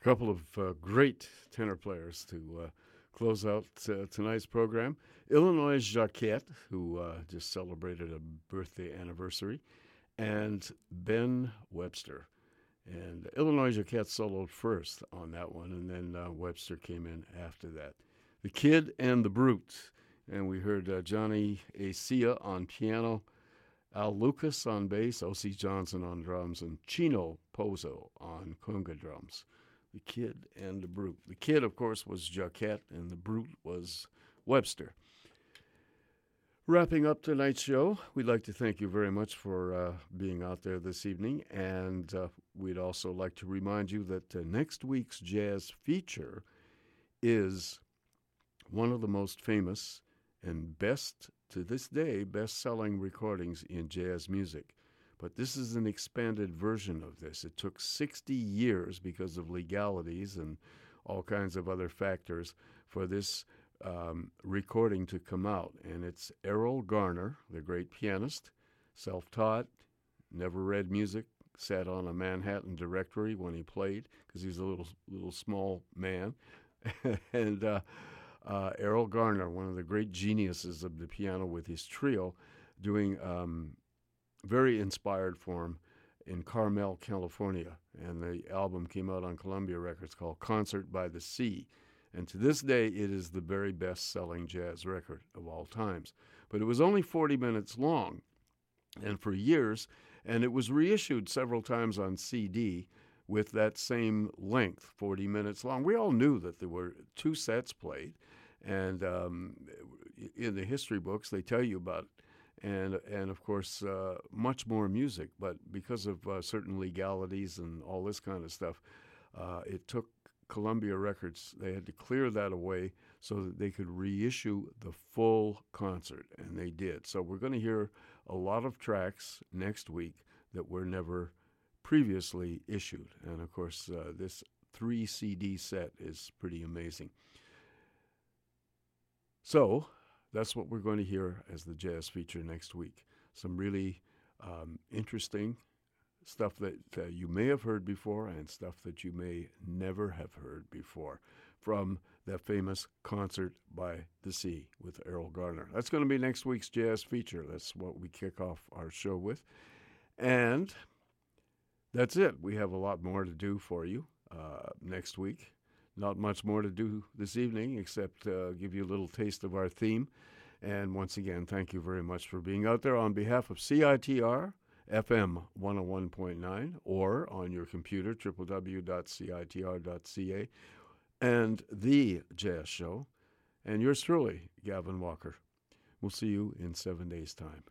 A couple of uh, great tenor players to uh, close out uh, tonight's program. Illinois Jacquette, who uh, just celebrated a birthday anniversary, and Ben Webster. And Illinois Jacquette soloed first on that one, and then uh, Webster came in after that. The Kid and the Brute. And we heard uh, Johnny Acea on piano, Al Lucas on bass, O C Johnson on drums, and Chino Pozzo on conga drums. The Kid and the Brute. The Kid, of course, was Jacquette, and the Brute was Webster. Wrapping up tonight's show, we'd like to thank you very much for uh, being out there this evening, and uh, we'd also like to remind you that uh, next week's jazz feature is one of the most famous and best, to this day, best-selling recordings in jazz music. But this is an expanded version of this. It took sixty years because of legalities and all kinds of other factors for this um, recording to come out. And it's Errol Garner, the great pianist, self-taught, never read music, sat on a Manhattan directory when he played because he's a little, little small man. and... Uh, Uh, Errol Garner, one of the great geniuses of the piano with his trio, doing um, very inspired form in Carmel, California. And the album came out on Columbia Records called Concert by the Sea. And to this day, it is the very best-selling jazz record of all times. But it was only forty minutes long, and for years, and it was reissued several times on C D with that same length, forty minutes long. We all knew that there were two sets played, and um, in the history books, they tell you about it, and, and of course, uh, much more music. But because of uh, certain legalities and all this kind of stuff, uh, it took Columbia Records, they had to clear that away so that they could reissue the full concert, and they did. So we're going to hear a lot of tracks next week that were never previously issued. And of course, uh, this three C D set is pretty amazing. So that's what we're going to hear as the jazz feature next week. Some really um, interesting stuff that uh, you may have heard before and stuff that you may never have heard before from that famous Concert by the Sea with Errol Garner. That's going to be next week's jazz feature. That's what we kick off our show with. And that's it. We have a lot more to do for you uh, next week. Not much more to do this evening except uh, give you a little taste of our theme. And once again, thank you very much for being out there. On behalf of C I T R, F M one oh one point nine, or on your computer, w w w dot c i t r dot c a, and The Jazz Show, and yours truly, Gavin Walker. We'll see you in seven days' time.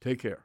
Take care.